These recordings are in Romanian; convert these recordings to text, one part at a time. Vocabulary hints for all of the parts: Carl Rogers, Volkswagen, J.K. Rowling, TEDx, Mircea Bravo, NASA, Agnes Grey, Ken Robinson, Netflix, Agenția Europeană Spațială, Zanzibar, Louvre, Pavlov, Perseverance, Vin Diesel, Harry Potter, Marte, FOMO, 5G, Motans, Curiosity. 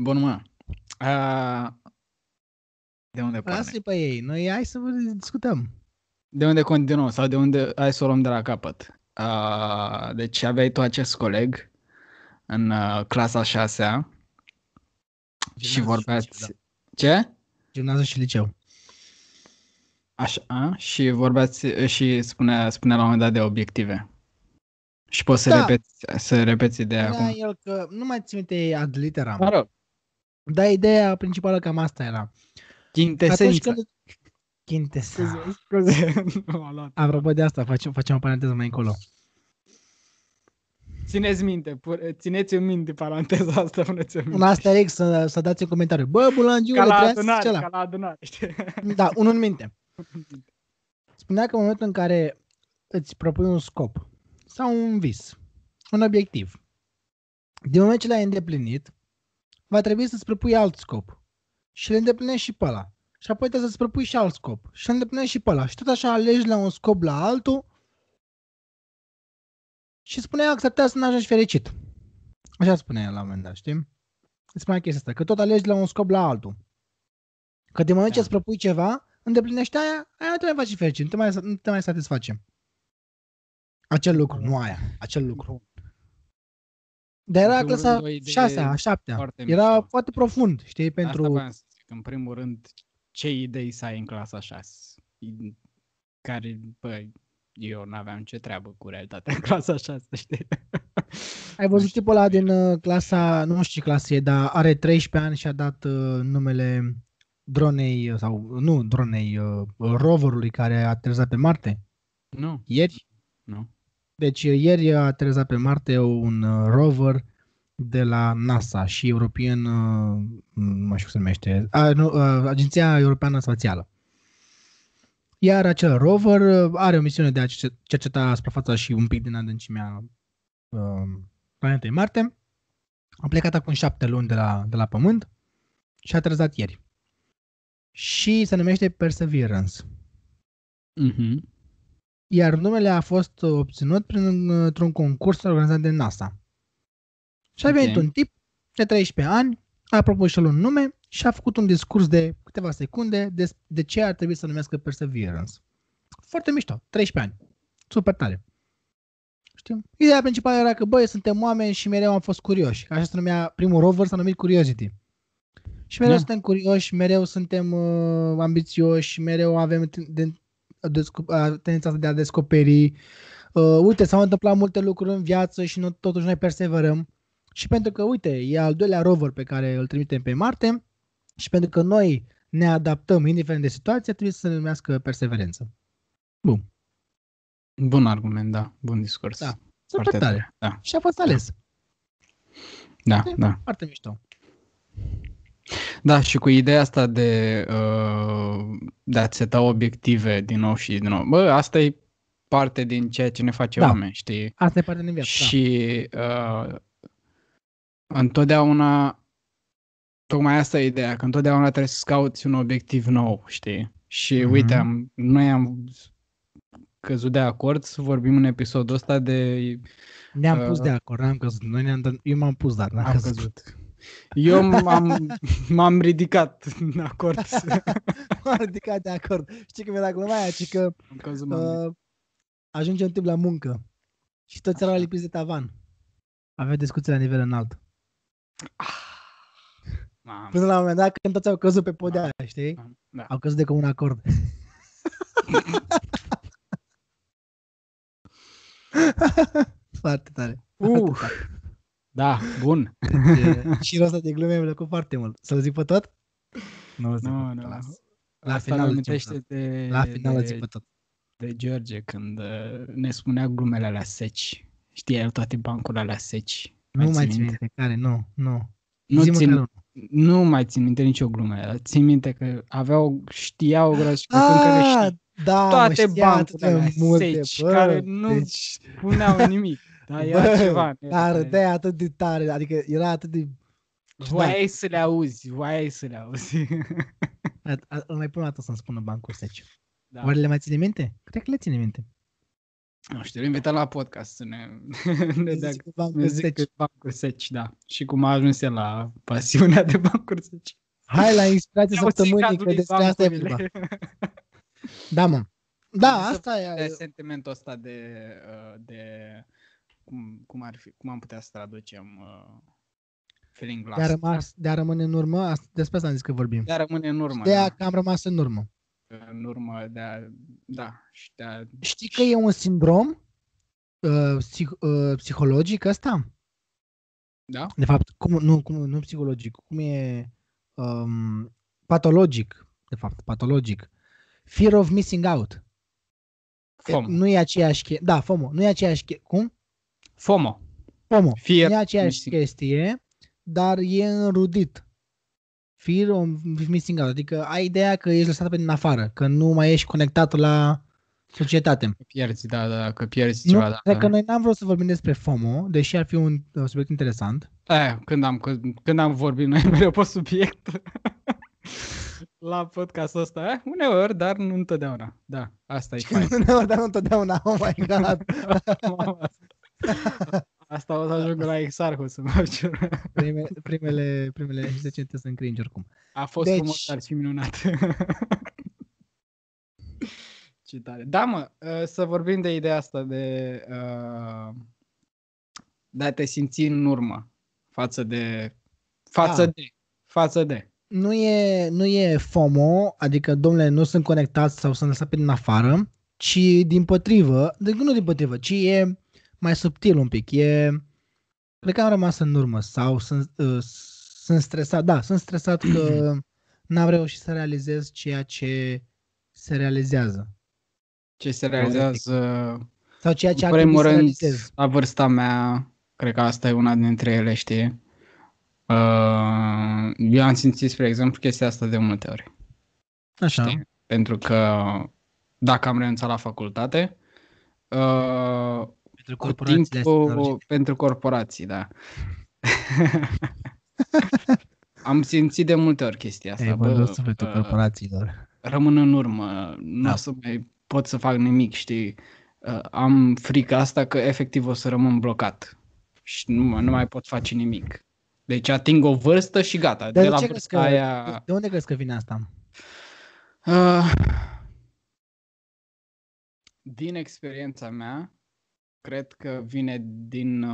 Bun, mă. De unde pornim? Lasă-i pe ei. Noi hai să discutăm. De unde continuăm? Sau de unde hai să o luăm de la capăt? Deci aveai tu acest coleg în clasa 6-a și vorbeați... Și liceu, da. Ce? Gimnaziu și liceu. Așa, și vorbeați și spunea la un moment dat de obiective. Și poți să, repeți ideea acum. El că nu mai țin minte ad literam. Dar ideea principală cam asta era. Chintesența. Chintesența. Apropo de asta, facem o paranteză mai încolo. Țineți minte, țineți-o minte paranteza asta, puneți-o minte. Un asterix să dați în comentariu. Bă, bulangiule, ca la adunare, știi? Da, unul în minte. Spunea că în momentul în care îți propui un scop sau un vis, un obiectiv, din moment ce l-ai îndeplinit, va trebui să-ți propui alt scop și le îndeplinești și pe ăla. Și apoi trebuie să-ți propui și alt scop și le îndeplinești și pe ăla. Și tot așa alegi la un scop la altul și spunea că s-ar putea să n-ajungi fericit. Așa spunea la un moment dat, știi? Îți mai chestia asta, că tot alegi la un scop la altul. Că din moment ce îți propui ceva, îndeplinești aia nu te mai faci fericit, nu te mai satisface. Acel lucru, nu aia, acel lucru. Dar era clasa 6-a, 7-a. Era foarte profund, știi, pentru... Asta vreau să zic, în primul rând, ce idei să ai în clasa 6? Care, băi, eu n-aveam ce treabă cu realitatea în clasa 6, știi? Ai văzut tipul ăla din clasa, nu știu ce clasă e, dar are 13 ani și a dat numele dronei, sau nu dronei, roverului care a aterizat pe Marte? Nu. Ieri? Nu. Deci ieri a aterizat pe Marte un rover de la NASA și European, nu mai știu cum se numește, Agenția Europeană Spațială. Iar acel rover are o misiune de a cerceta suprafața și un pic din adâncimea planetei Marte. A plecat acum 7 luni de la Pământ și a aterizat ieri. Și se numește Perseverance. Mhm. Iar numele a fost obținut printr-un concurs organizat de NASA. Și a venit un tip de 13 ani, a propus și el un nume și a făcut un discurs de câteva secunde de ce ar trebui să numească Perseverance. Foarte mișto, 13 ani. Super tare. Știu? Ideea principală era că, băi, suntem oameni și mereu am fost curioși. Așa se numea primul rover, s-a numit Curiosity. Și mereu suntem curioși, mereu suntem ambițioși, mereu avem... tendința asta de a descoperi. Uite, s-au întâmplat multe lucruri în viață și totuși noi perseverăm. Și pentru că, uite, e al doilea rover pe care îl trimitem pe Marte și pentru că noi ne adaptăm, indiferent de situație, trebuie să se numească perseverență. Bun. Bun argument, da. Bun discurs. Da. Foarte tare. Da. Și a fost ales. Da, da. Foarte mișto. Da, și cu ideea asta de a-ți seta obiective din nou și din nou. Bă, asta e parte din ceea ce ne face oameni, știi? Asta e parte din viață, și întotdeauna, tocmai asta e ideea, că întotdeauna trebuie să cauți un obiectiv nou, știi? Și uite, noi am căzut de acord să vorbim în episodul ăsta de... Ne-am pus de acord, n-am căzut. Eu m-am pus, dar n-am căzut. Eu m-am ridicat de acord. M-am ridicat de acord. Știi că mi-era gluma aia, ci că ajunge un tip la muncă și toți erau lipiți de tavan. Avea discuții la nivel înalt. Până la un moment dat când toți au căzut pe podea aia, știi? Da. Au căzut de comun acord. Foarte tare. Da, bun. Și rostul de glume mi-a plăcut foarte mult. Să-l zic pe tot? Nu. La final îl zic pe tot. De George, când ne spunea glumele alea seci. Știa el toate bancurile alea seci. Nu mai țin minte care, nu. Nu mai țin minte nicio glumele. Țin minte că știa o groază și că le știa. Da, toate bancurile seci, care nu puneau nimic. Da, era ceva. Dar râdeai atât de tare, adică era atât de... Voiai să le auzi, Îl mai pun o dată să-mi spună bancul seci. Da. Oare le mai ține minte? Cred că le ține minte. Nu știu, invitat la podcast să ne dea bancuri seci, da. Și cum a ajuns el la pasiunea de bancuri seci. Hai la inspirație săptămânii, că despre asta e vorba. Da, mă. Da, asta e sentimentul ăsta de cum am putea să traducem feeling lost. De a rămâne în urmă, despre asta am zis că vorbim. De a rămâne în urmă. Că am rămas în urmă. În urmă Știi că e un sindrom psihologic ăsta? Da? De fapt, nu psihologic, cum e patologic, de fapt, patologic. Fear of missing out. FOMO. Nu e aceeași chestie. Da, FOMO. Nu e aceeași chestie. Cum? FOMO. FOMO. Nu e aceeași chestie, dar e înrudit. Fear of missing out. Adică ai ideea că ești lăsat pe din afară, că nu mai ești conectat la societate. Că pierzi, că pierzi ceva. Nu, cred că noi n-am vrut să vorbim despre FOMO, deși ar fi un subiect interesant. Când am vorbit noi mereu pe subiect la podcastul ăsta, uneori, dar nu întotdeauna. Da, asta e fain. Uneori, dar nu întotdeauna. Oh my God! Asta o să ajung la Exarhu să mă jur. Primele 10 sunt cringe oricum. A fost frumos, dar și minunat. Ce tare. Da, mă, să vorbim de ideea asta de a te simți în urmă față de. Nu e FOMO, adică, domnule, nu sunt conectați sau sunt lăsat pe din afară, ci ci e mai subtil un pic. Cred că am rămas în urmă sau sunt stresat. Da, sunt stresat că n-am reușit să realizez ceea ce se realizează. Ce se realizează sau ceea ce ar trebui să realizez. La vârsta mea, cred că asta e una dintre ele, știi? Eu am simțit, spre exemplu, chestia asta de multe ori. Așa. Știi? Pentru că dacă am renunțat la facultate, pentru corporații, da. Am simțit de multe ori chestia asta. Rămân în urmă, nu o să mai pot să fac nimic, știi? Am frica asta că efectiv o să rămân blocat și nu mai pot face nimic. Deci ating o vârstă și gata. De la vârsta aia... De unde crezi că vine asta? Din experiența mea, cred că vine din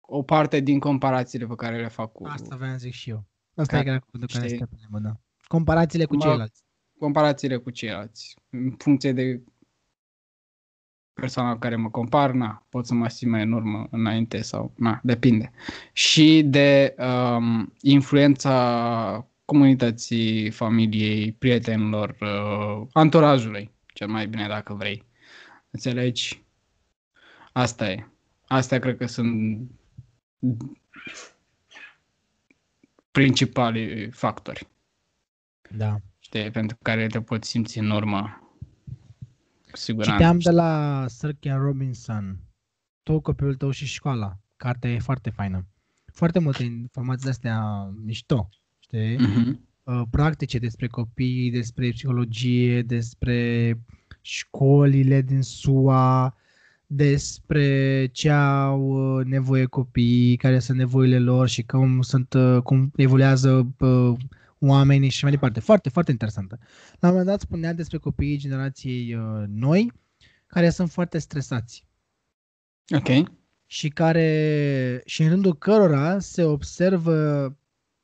o parte din comparațiile pe care le fac cu... Asta vreau să zic și eu. Asta e chiar cuvântul care este problemă, da. Comparațiile cu ceilalți. Comparațiile cu ceilalți. În funcție de persoana cu care mă compar, pot să mă simt mai în urmă înainte sau, depinde. Și de influența comunității, familiei, prietenilor, anturajului, cel mai bine dacă vrei. Înțelegi? Asta e. Astea cred că sunt principalii factori. Da. Știi, pentru care te poți simți în urmă. Citeam de la Sir Ken Robinson, Tu, copilul tău și școala. Cartea e foarte faină. Foarte multe informații astea mișto, știi? Practice despre copii, despre psihologie, despre școlile din SUA, despre ce au nevoie copiii, care sunt nevoile lor și cum evoluează oamenii și mai departe. Foarte, foarte interesantă. La un moment dat spunea despre copiii generației noi, care sunt foarte stresați. Ok. Și în rândul cărora se observă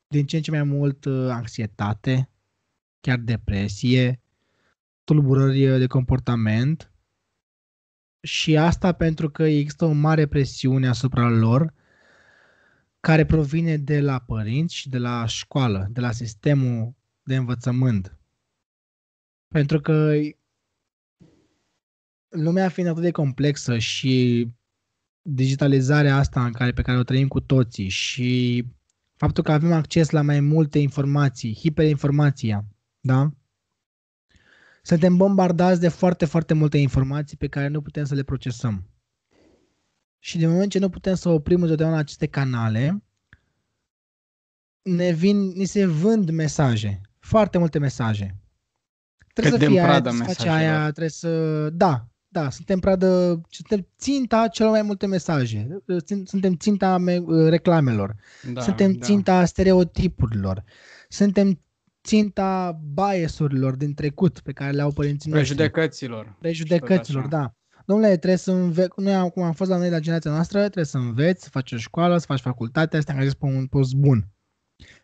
din ce în ce mai mult anxietate, chiar depresie, tulburări de comportament. Și asta pentru că există o mare presiune asupra lor, care provine de la părinți și de la școală, de la sistemul de învățământ. Pentru că lumea fiind atât de complexă și digitalizarea asta pe care o trăim cu toții și faptul că avem acces la mai multe informații, hiperinformația, da? Suntem bombardați de foarte, foarte multe informații pe care nu putem să le procesăm. Și din moment ce nu putem să oprim întotdeauna aceste canale, ni se vând mesaje, foarte multe mesaje. Trebuie să fie aia, trebuie să faci aia, trebuie să... Da, Da, suntem pradă, suntem ținta celor mai multe mesaje, suntem ținta reclamelor, da, suntem ținta stereotipurilor, suntem ținta biasurilor din trecut pe care le-au părinții noștri. Prejudecăților, da. Domnule, trebuie să înveți, noi cum am fost la noi la generația noastră, trebuie să înveți, să faci o școală, să faci facultatea, să te angajezi pe un post bun.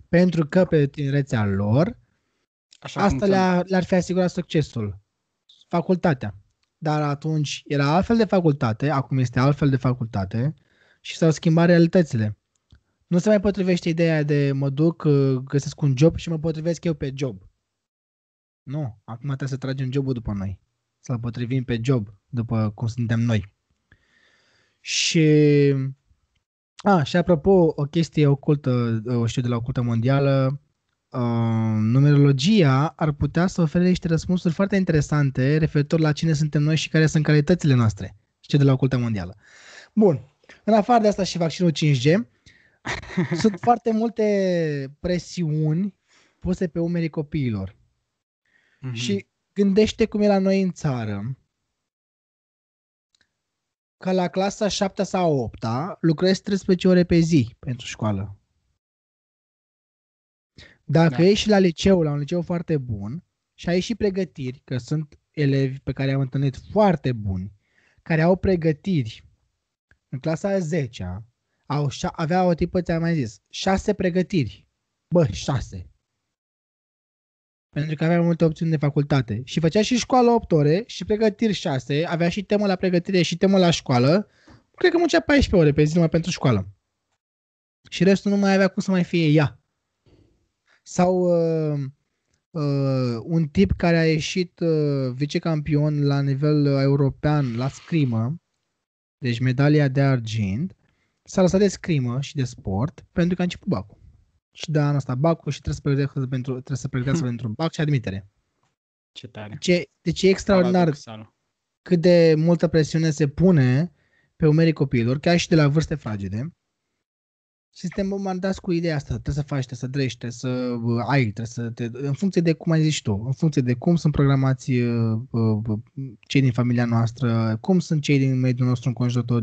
Pentru că pe tinerețea lor, așa asta le-ar fi asigurat succesul. Facultatea. Dar atunci era altfel de facultate, acum este altfel de facultate și s-au schimbat realitățile. Nu se mai potrivește ideea de mă duc, găsesc un job și mă potrivesc eu pe job. Nu, acum trebuie să tragem jobul după noi. Să-l potrivim pe job, după cum suntem noi. Și apropo, o chestie ocultă, o știu de la Ocultă Mondială, numerologia ar putea să ofere niște răspunsuri foarte interesante referitor la cine suntem noi și care sunt calitățile noastre. Știu de la Ocultă Mondială. Bun, în afară de asta și vaccinul 5G, sunt foarte multe presiuni puse pe umerii copiilor. Mm-hmm. Și gândește cum e la noi în țară, că la clasa 7 sau 8-a lucrezi 13 ore pe zi pentru școală. Dacă ești la liceu, la un liceu foarte bun și ai și pregătiri, că sunt elevi pe care am întâlnit foarte buni, care au pregătiri în clasa 10-a, avea o tipă, ți-am mai zis, 6 pregătiri. Bă, 6. Pentru că avea multe opțiuni de facultate. Și făcea și școală 8 ore și pregătiri 6, avea și temă la pregătire și temă la școală. Cred că muncea 14 ore pe zi numai pentru școală. Și restul nu mai avea cum să mai fie ea. Sau un tip care a ieșit vicecampion la nivel european la scrimă, deci medalia de argint, s-a lăsat de scrimă și de sport pentru că a început bacul. Și de anul ăsta bacul și trebuie să pregătească pentru bac și admitere. Ce tare. Deci e extraordinar cât de multă presiune se pune pe umerii copiilor, chiar și de la vârste fragede. Și suntem bombardați cu ideea asta, trebuie să faci, trebuie să drești, trebuie să ai, în funcție de cum ai zis tu, în funcție de cum sunt programați cei din familia noastră, cum sunt cei din mediul nostru înconjurător,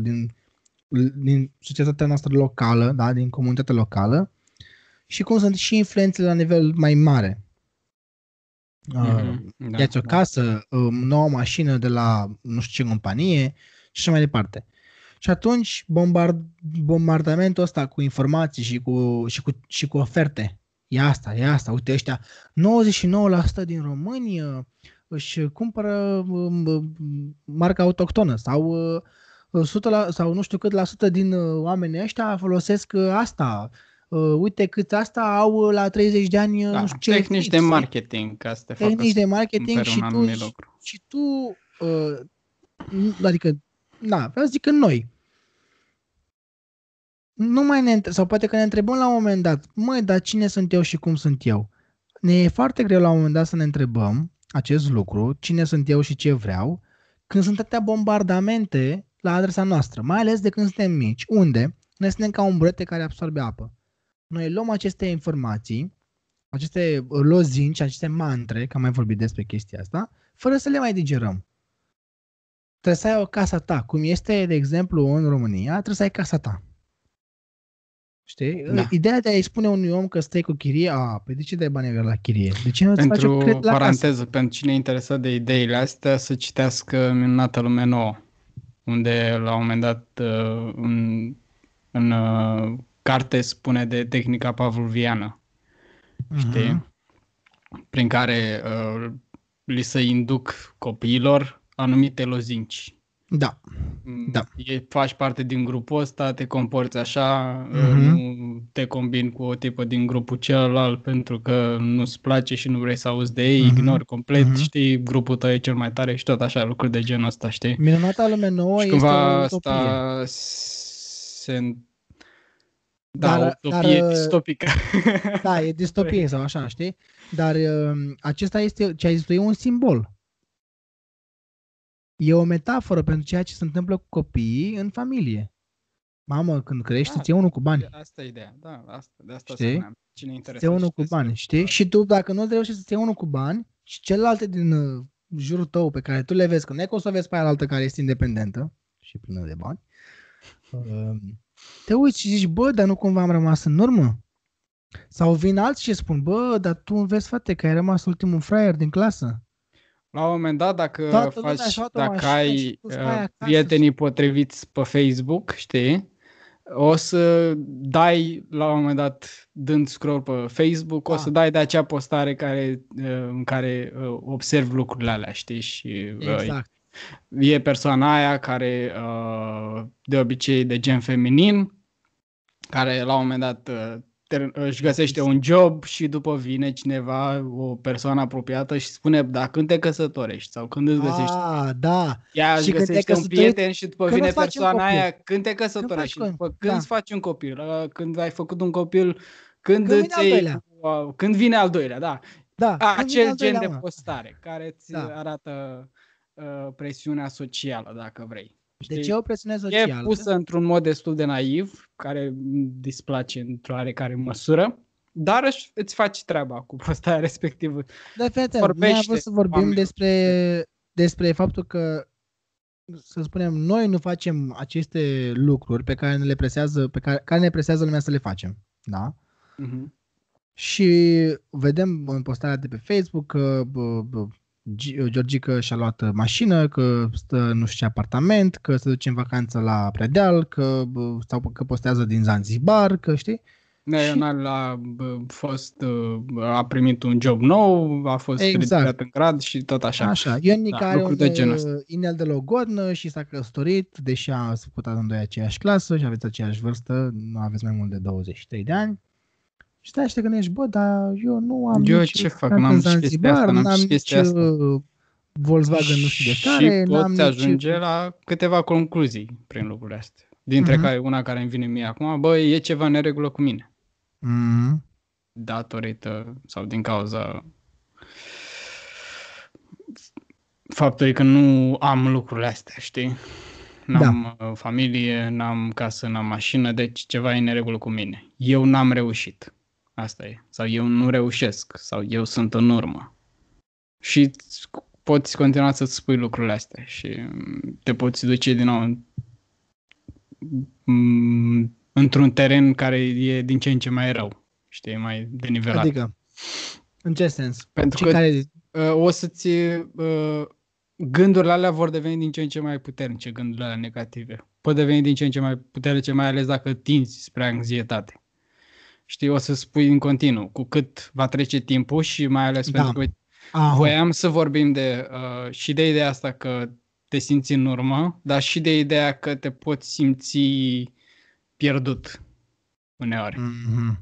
din societatea noastră locală, da, din comunitatea locală, și cum sunt și influențele la nivel mai mare. Iați o casă, nouă mașină de la nu știu ce companie și așa mai departe. Și atunci bombardamentul ăsta cu informații și cu oferte, e asta, uite ăștia, 99% din români își cumpără marca autohtonă sau 100% sau nu știu cât la sută din oamenii ăștia folosesc asta. Uite cât asta au la 30 de ani, nu știu ce. Tehnici de marketing, ca să te facă tehnici de marketing și tu adică vreau să zic că noi nu mai sau poate că ne întrebăm la un moment dat, măi, dar cine sunt eu și cum sunt eu? Ne e foarte greu la un moment dat să ne întrebăm acest lucru, cine sunt eu și ce vreau, când sunt atâtea bombardamente la adresa noastră, mai ales de când suntem mici, unde noi suntem ca un burete care absorbe apă. Noi luăm aceste informații, aceste lozinci, aceste mantre, că am mai vorbit despre chestia asta, fără să le mai digerăm. Trebuie să ai o casă ta, cum este, de exemplu, în România, trebuie să ai casa ta. Știi? Da. Ideea de a-i spune unui om că stai cu chirie, păi de ce dai bani la chirie? De ce nu îți faci un cred la paranteză, casă? Pentru cine e interesat de ideile astea, să citească Minunata lume nouă, unde la un moment dat în carte spune de tehnica pavloviană, știi? Prin care li se induc copiilor anumite lozinci. Da. Da. Faci parte din grupul ăsta, te comporți așa, nu te combini cu o tipă din grupul celălalt pentru că nu-ți place și nu vrei să auzi de ei, ignori complet, știi, grupul tău e cel mai tare și tot așa, lucruri de genul ăsta, știi? Minunata lume nouă este o utopie. Dar distopică. Da, e distopie sau așa, știi? Dar acesta este, ce ai zis tu, e un simbol. E o metaforă pentru ceea ce se întâmplă cu copiii în familie. Mamă, când crești, îți e unul cu bani. Asta e ideea, da, de asta spuneam. Cine interesează? Îți e unul cu bani, știi? Și tu, dacă nu reușești să-ți iei unul cu bani și celelalte din în jurul tău pe care tu le vezi, că nu e că o să vezi pe aia altă care este independentă și plină de bani, te uiți și zici, bă, dar nu cumva am rămas în urmă? Sau vin alții și spun, bă, dar tu înveți, frate, că ai rămas ultimul fraier din clasă. La un moment dat, dacă ai prietenii potriviți pe Facebook, știi, o să dai, la un moment dat, dând scroll pe Facebook, o să dai de acea postare în care observi lucrurile alea, știi? Și, exact. E persoana aia care, de obicei, de gen feminin, care la un moment dat își găsește un job și după vine cineva, o persoană apropiată și spune, da, când te căsătorești sau când îți găsești. Ah, da. Ea și își găsește un prieten și după vine persoana aia, când te căsătorești, când îți faci un copil, când ai făcut un copil, când vine al doilea, da. Da, acel gen de postare care îți arată presiunea socială, dacă vrei. De ce o presiune socială? E pusă într-un mod destul de naiv, care displace într-o oarecare măsură, dar îți faci treaba cu postarea respectivă. Da, fete, noi am vrut să vorbim despre faptul că, să spunem, noi nu facem aceste lucruri pe care ne presează lumea să le facem. Da? Uh-huh. Și vedem în postarea de pe Facebook că Georgica și-a luat mașină, că stă nu știu ce apartament, că se duce în vacanță la Predeal, că postează din Zanzibar, că știi? Neional a primit un job nou, a fost ridicat în grad și tot așa. Așa, Ionica are un inel de logodnă și s-a căsătorit, deși a făcut amândoi aceeași clasă și aveți aceeași vârstă, nu aveți mai mult de 23 de ani. Și stai și te gândești, bă, dar eu nu am nici Zanzibar, n-am nici Volkswagen nu știu de care. Și poți ajunge la câteva concluzii prin lucrurile astea. Dintre care una care îmi vine mie acum, bă, e ceva în neregulă cu mine. Mm-hmm. Datorită sau din cauza faptului că nu am lucrurile astea, știi? N-am familie, n-am casă, n-am mașină, deci ceva e în neregulă cu mine. Eu n-am reușit. Asta e. Sau eu nu reușesc. Sau eu sunt în urmă. Și poți continua să-ți spui lucrurile astea. Și te poți duce din nou într-un teren care e din ce în ce mai rău. Știi, mai denivelat. Adică, în ce sens? Pentru că o să-ți... Gândurile alea vor deveni din ce în ce mai puternice, gândurile alea negative. Pot deveni din ce în ce mai puternice, mai ales dacă tinzi spre anxietate. Știi, o să spui în continuu, cu cât va trece timpul și mai ales pentru că voiam să vorbim și de ideea asta că te simți în urmă, dar și de ideea că te poți simți pierdut uneori. Mm-hmm.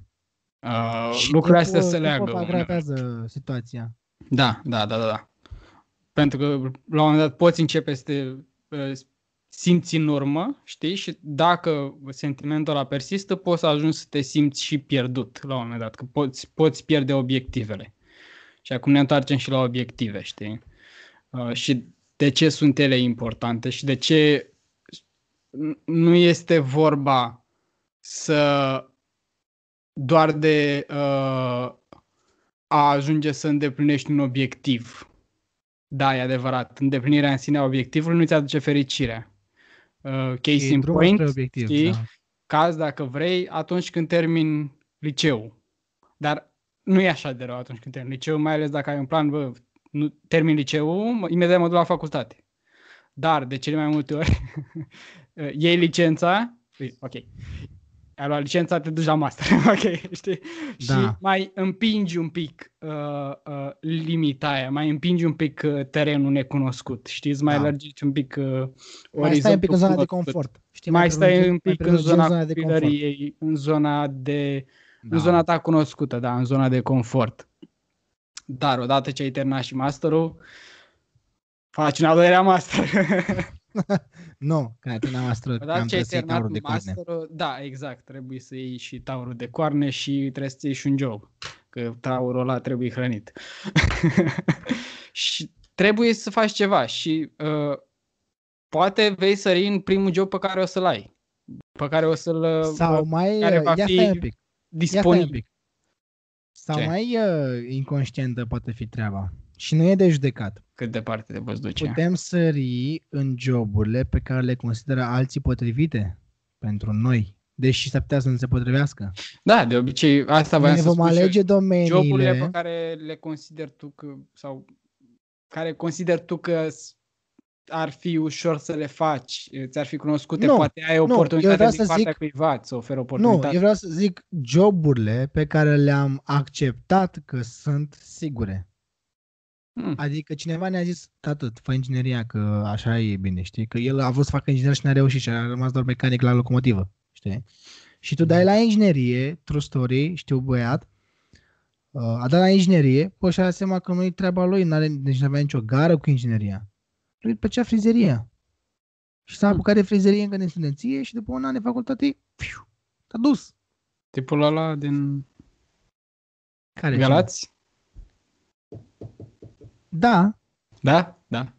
Lucrurile astea se leagă uneori. Agravează situația. Da. Pentru că la un moment dat poți începe să te simți în urmă, știi? Și dacă sentimentul ăla persistă, poți să ajungi să te simți și pierdut la un moment dat, că poți pierde obiectivele. Și acum ne întoarcem și la obiective, știi? Și de ce sunt ele importante și de ce nu este vorba să doar de a ajunge să îndeplinești un obiectiv. Da, e adevărat. Îndeplinirea în sine a obiectivului nu ți aduce fericirea. Case in point, obiectiv, caz dacă vrei, atunci când termin liceul. Dar nu e așa de rău atunci când termin liceul, mai ales dacă ai un plan, termin liceul, imediat mă duc la facultate. Dar, de cele mai multe ori, iei licența, ok, ai luat licența, te duci la master, ok, știi? Da. Și mai împingi un pic limita aia, mai împingi un pic terenul necunoscut, știți? Mai lărgești un pic orizontul. Mai stai un pic în zona de confort. Știi, mai stai un pic în zona copilăriei, în zona ta cunoscută, da, în zona de confort. Dar odată ce ai terminat și masterul, faci un al doilea master. Nu, că n-am astru, da, am să iei taurul de coarne. Da, exact, trebuie să iei și taurul de coarne și trebuie să iei și un job, că taurul ăla trebuie hrănit. Și trebuie să faci ceva și poate vei sări în primul job pe care o să-l ai, pe care o să-l... Sau mai... Care va fi disponibil. Sau mai inconștientă poate fi treaba și nu e de judecat. cât departe te poți duce. Putem sări în joburile pe care le consideră alții potrivite pentru noi, deși s-ar putea să nu se potrivească. Da, de obicei, asta voiam să spun. Ne vom alege domeniile. Joburile pe care le consideri tu că, sau care consideri tu că ar fi ușor să le faci, ți-ar fi cunoscute, nu, poate ai oportunitatea din partea cuiva, să oferi oportunitatea. Nu, eu vreau să zic joburile pe care le-am acceptat că sunt sigure. Adică cineva ne-a zis, tată, fă ingineria că așa e bine, știi? Că el a vrut să facă inginer și n-a reușit și a rămas doar mecanic la locomotivă, știi? Și tu dai la inginerie, true story, știu băiat, a dat la inginerie, păi și-a dat seama că nu-i treaba lui, deci n-avea nicio gară cu ingineria. Lui îi plăcea frizeria. Și s-a apucat de frizerie încă din studenție și după un an de facultate, fiu, s-a dus. Tipul ăla din care Galați? Da. Da? Da.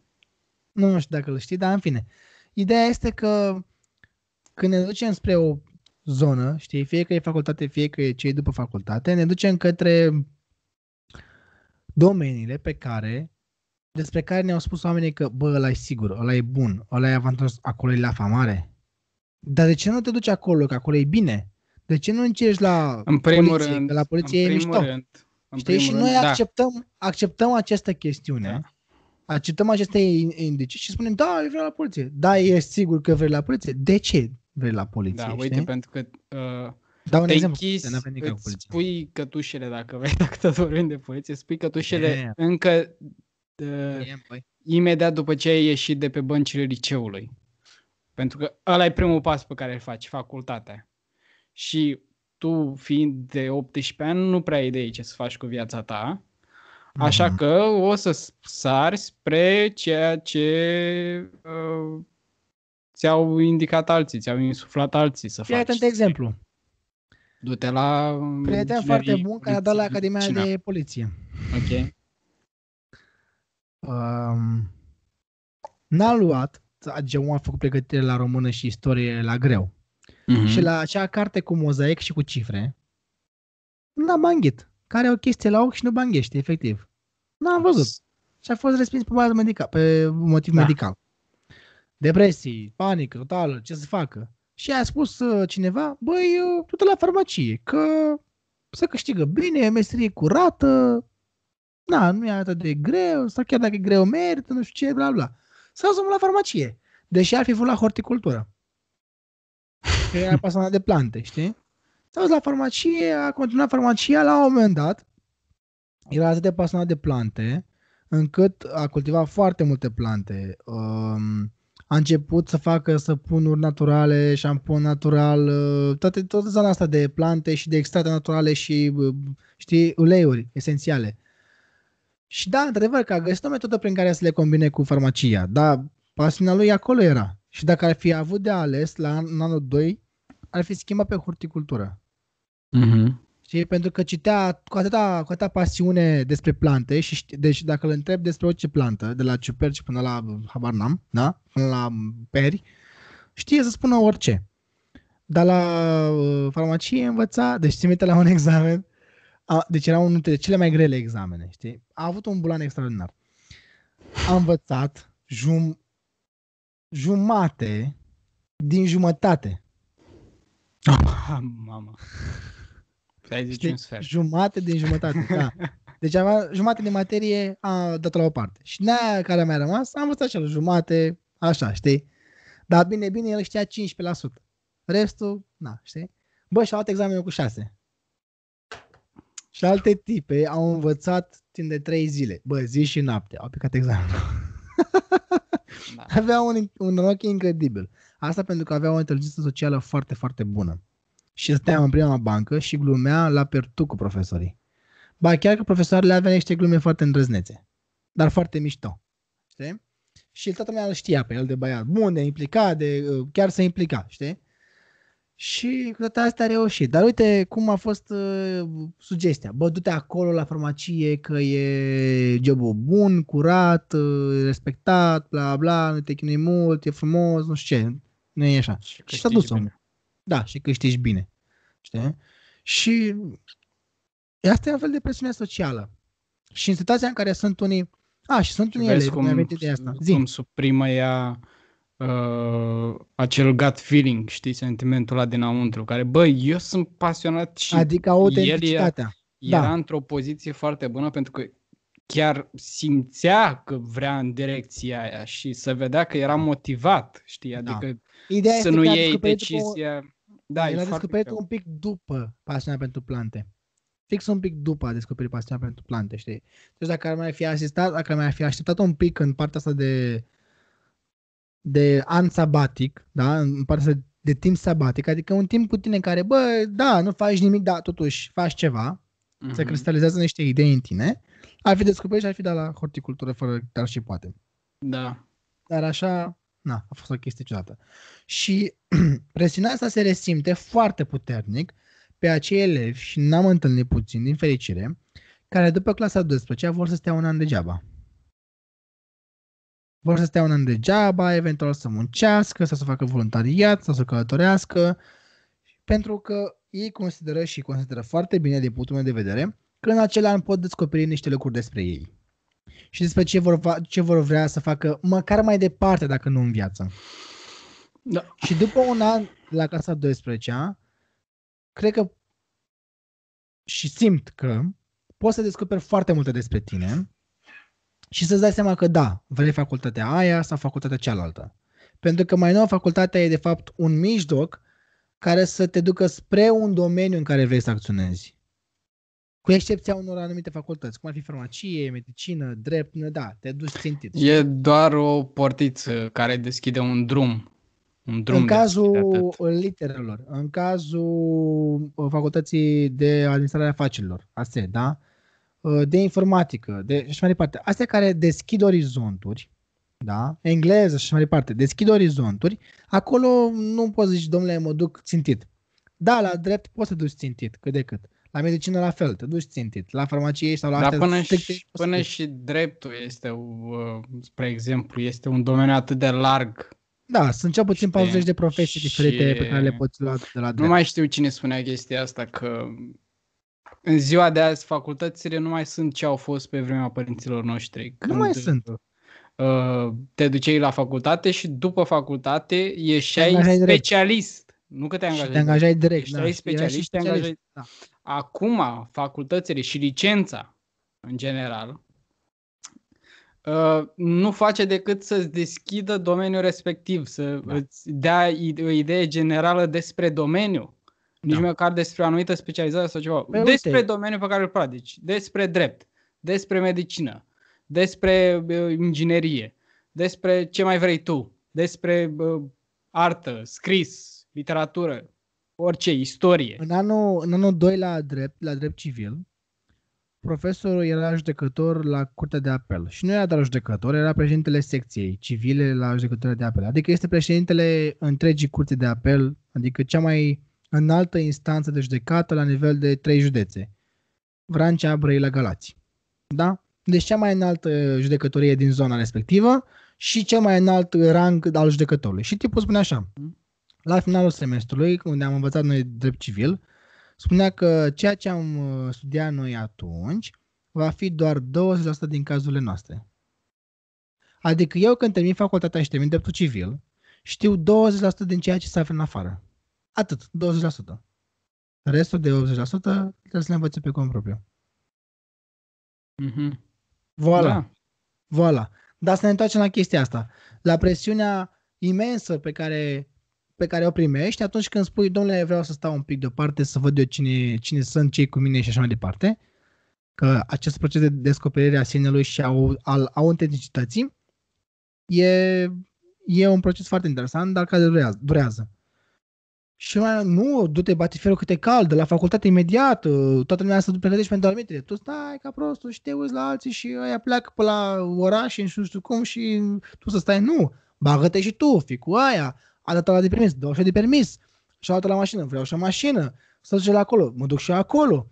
Nu știu dacă îl știi, dar în fine. Ideea este că când ne ducem spre o zonă, știi, fie că e facultate, fie că e cei după facultate, ne ducem către domeniile pe care, despre care ne-au spus oamenii că, bă, ăla e sigur, ăla e bun, ăla e avantajos, acolo e la famare. Dar de ce nu te duci acolo, că acolo e bine? De ce nu încerci la poliție, rând, că la poliție e mișto? Știi? Și noi acceptăm această chestiune, acceptăm aceste indicii și spunem, da, eu vreau la poliție. Da, ești sigur că vrei la poliție? De ce vrei la poliție? Da, uite, pentru că te închizi, îți spui cătușele, dacă tot vorbim de poliție, spui cătușele încă imediat după ce ai ieșit de pe băncile liceului. Pentru că ăla e primul pas pe care îl faci, facultatea. Și tu, fiind de 18 ani, nu prea ai idei ce să faci cu viața ta, așa că o să sari spre ceea ce ți-au indicat alții, ți-au insuflat alții să faci. Iată-te exemplu. Du-te la... Prieten foarte bun care a dat la Academia de Poliție. Ok. N-a luat, genul a făcut pregătire la română și istorie la greu. Și la acea carte cu mozaic și cu cifre, n-a banghit. Care o chestie la ochi și nu banghește, efectiv. N-am văzut. Și a fost respins pe motiv medical. Depresii, panică totală, ce să facă? Și a spus cineva, băi, du-te la farmacie, că se câștigă bine, e meserie curată, nu e atât de greu, sau chiar dacă e greu merită, nu știu ce, bla bla. Sau să mă la farmacie, deși ar fi vrut la horticultură. Că era pasionat de plante, știi? S-a dus la farmacie, a continuat farmacia, la un moment dat era atât de pasionat de plante încât a cultivat foarte multe plante. A început să facă săpunuri naturale, șampon natural, toată zona asta de plante și de extracte naturale și, știi, uleiuri esențiale. Și da, într-adevăr că a găsit o metodă prin care să le combine cu farmacia, dar pasiunea lui acolo era. Și dacă ar fi avut de ales la anul 2, ar fi schimbat pe horticultură. Și pentru că citea cu atâta pasiune despre plante și deci dacă îl întreb despre orice plantă, de la ciuperci până la habar n-am, da? Până la peri, știe să spună orice. Dar la farmacie învăța, deci țin minte la un examen, deci era unul dintre cele mai grele examene, știi? A avut un bulan extraordinar. A învățat jumate din jumătate. Mamă. Jumate din jumătate, da. Deci am jumate de materie a dat la o parte. Și de-aia care mi-a rămas, am văzut așa, jumate, așa, știi? Dar bine, el știa 15%. Restul, știi? Bă, și-au luat examenul cu 6. Și alte tipe au învățat timp de 3 zile. Bă, zi și noapte, au picat examenul. Avea un noroc incredibil. Asta pentru că avea o inteligență socială foarte, foarte bună. Și stăteam în prima bancă și glumea la pertu cu profesorii. Ba chiar că profesoarele aveau niște glume foarte îndrăznețe, dar foarte mișto. Știi? Și toată lumea îl știa pe el de băiat. Bun, de implicat, chiar se implica, știi? Și cu toate astea a reușit. Dar uite cum a fost sugestia. Bă, du-te acolo la farmacie că e jobul bun, curat, respectat, bla bla, nu te chinui mult, e frumos, nu știu ce. Nu e așa. Și s-a dus omul. Da, și câștigi bine. Știi? Și asta e un fel de presiune socială. Și în situația în care sunt unii, Ah, și sunt unii elevi, mi-am amintit de asta. Cum suprimă ea acel gut feeling, știi, sentimentul ăla dinăuntru, care, băi, eu sunt pasionat și adică autenticitatea. Era într-o poziție foarte bună pentru că chiar simțea că vrea în direcția aia și să vedea că era motivat, știi, adică să nu iei decizia. Da, el a descoperit un pic după pasiunea pentru plante. Fix un pic după a descoperit pasiunea pentru plante, știi? Deci dacă ar mai fi asistat, dacă ar mai fi așteptat un pic în partea asta de an sabatic, da? În partea asta de timp sabatic, adică un timp cu tine în care, bă, da, nu faci nimic, dar totuși faci ceva, se cristalizează niște idei în tine, ar fi descoperit și ar fi dat la horticultură fără dar și poate. Da. Dar așa, na, a fost o chestie ciudată. Și presiunea asta se resimte foarte puternic pe acei elevi, și n-am întâlnit puțin, din fericire, care după clasa 12 vor să stea un an degeaba. Vor să stea un an degeaba, eventual să muncească, sau să facă voluntariat, sau să călătorească, pentru că ei consideră și consideră foarte bine din punctul meu de vedere că în acel an pot descoperi niște lucruri despre ei și despre ce vor vrea să facă măcar mai departe, dacă nu în viață. Da. Și după un an la clasa 12-a, cred că și simt că poți să descoperi foarte multe despre tine și să-ți dai seama că da, vrei facultatea aia sau facultatea cealaltă. Pentru că mai nou facultatea e de fapt un mijloc care să te ducă spre un domeniu în care vrei să acționezi. Cu excepția unor anumite facultăți, cum ar fi farmacie, medicină, drept, da, te duci țintit. E doar o portiță care deschide un drum. În cazul literelor, în cazul facultății de administrare afacerilor, astea, da? De informatică, de și mai departe. Astea care deschid orizonturi, da? Engleză și mai departe, deschid orizonturi, acolo nu poți zici, domnule, mă duc țintit. Da, la drept poți să duci țintit, cât de cât. La medicină la fel, te duci țintit. La farmacie sau la astea... Dar până și dreptul este, spre exemplu, este un domeniu atât de larg. Da, sunt cel puțin 40 de profesii diferite pe care le poți lua de la drept. Nu mai știu cine spunea chestia asta, că în ziua de azi facultățile nu mai sunt ce au fost pe vremea părinților noștri. Când nu mai sunt. Te duceai la facultate și după facultate ieșeai specialist. Nu că te-ai angajat. Te angajai direct. Ești specialist și te angajai. Da. Acum facultățile și licența în general nu face decât să-ți deschidă domeniul respectiv, să îți dea o idee generală despre domeniu, nici măcar despre o anumită specializare sau ceva, despre domeniul pe care îl practici, despre drept, despre medicină, despre inginerie, despre ce mai vrei tu, despre artă, scris, literatură, orice, istorie. În anul 2 la drept civil, profesorul era judecător la Curtea de Apel și nu era doar judecător, era președintele secției civile la Judecătoria de Apel. Adică este președintele întregii Curte de Apel, adică cea mai înaltă instanță de judecată la nivel de 3 județe. Vrancea, Brăila, Galați. Da? Deci cea mai înaltă judecătorie din zona respectivă și cel mai înalt rang al judecătorului. Și tipul spune așa, la finalul semestrului, unde am învățat noi drept civil, spunea că ceea ce am studiat noi atunci va fi doar 20% din cazurile noastre. Adică eu când termin facultatea și termin dreptul civil, știu 20% din ceea ce se află în afară. Atât, 20%. Restul de 80% trebuie să le învăț pe cont propriu. Mm-hmm. Voilà. Dar să ne întoarcem la chestia asta. La presiunea imensă pe care o primești atunci când spui, domnule, vreau să stau un pic deoparte, să văd eu cine sunt, cei cu mine și așa mai departe, că acest proces de descoperire a sinelui și al autenticității e un proces foarte interesant, dar care durează. Și mai nu, du-te batiferul că te cald, la facultate imediat, toată lumea să te pregătești pentru dormitire. Tu stai ca prostul și te uiți la alții și aia pleacă pe la oraș și nu știu cum și tu să stai, nu, bagă-te și tu, fii cu aia, a dat ăla de permis, dau și de permis, și-a dat la mașină, vreau și o mașină, să duce la acolo, mă duc și acolo.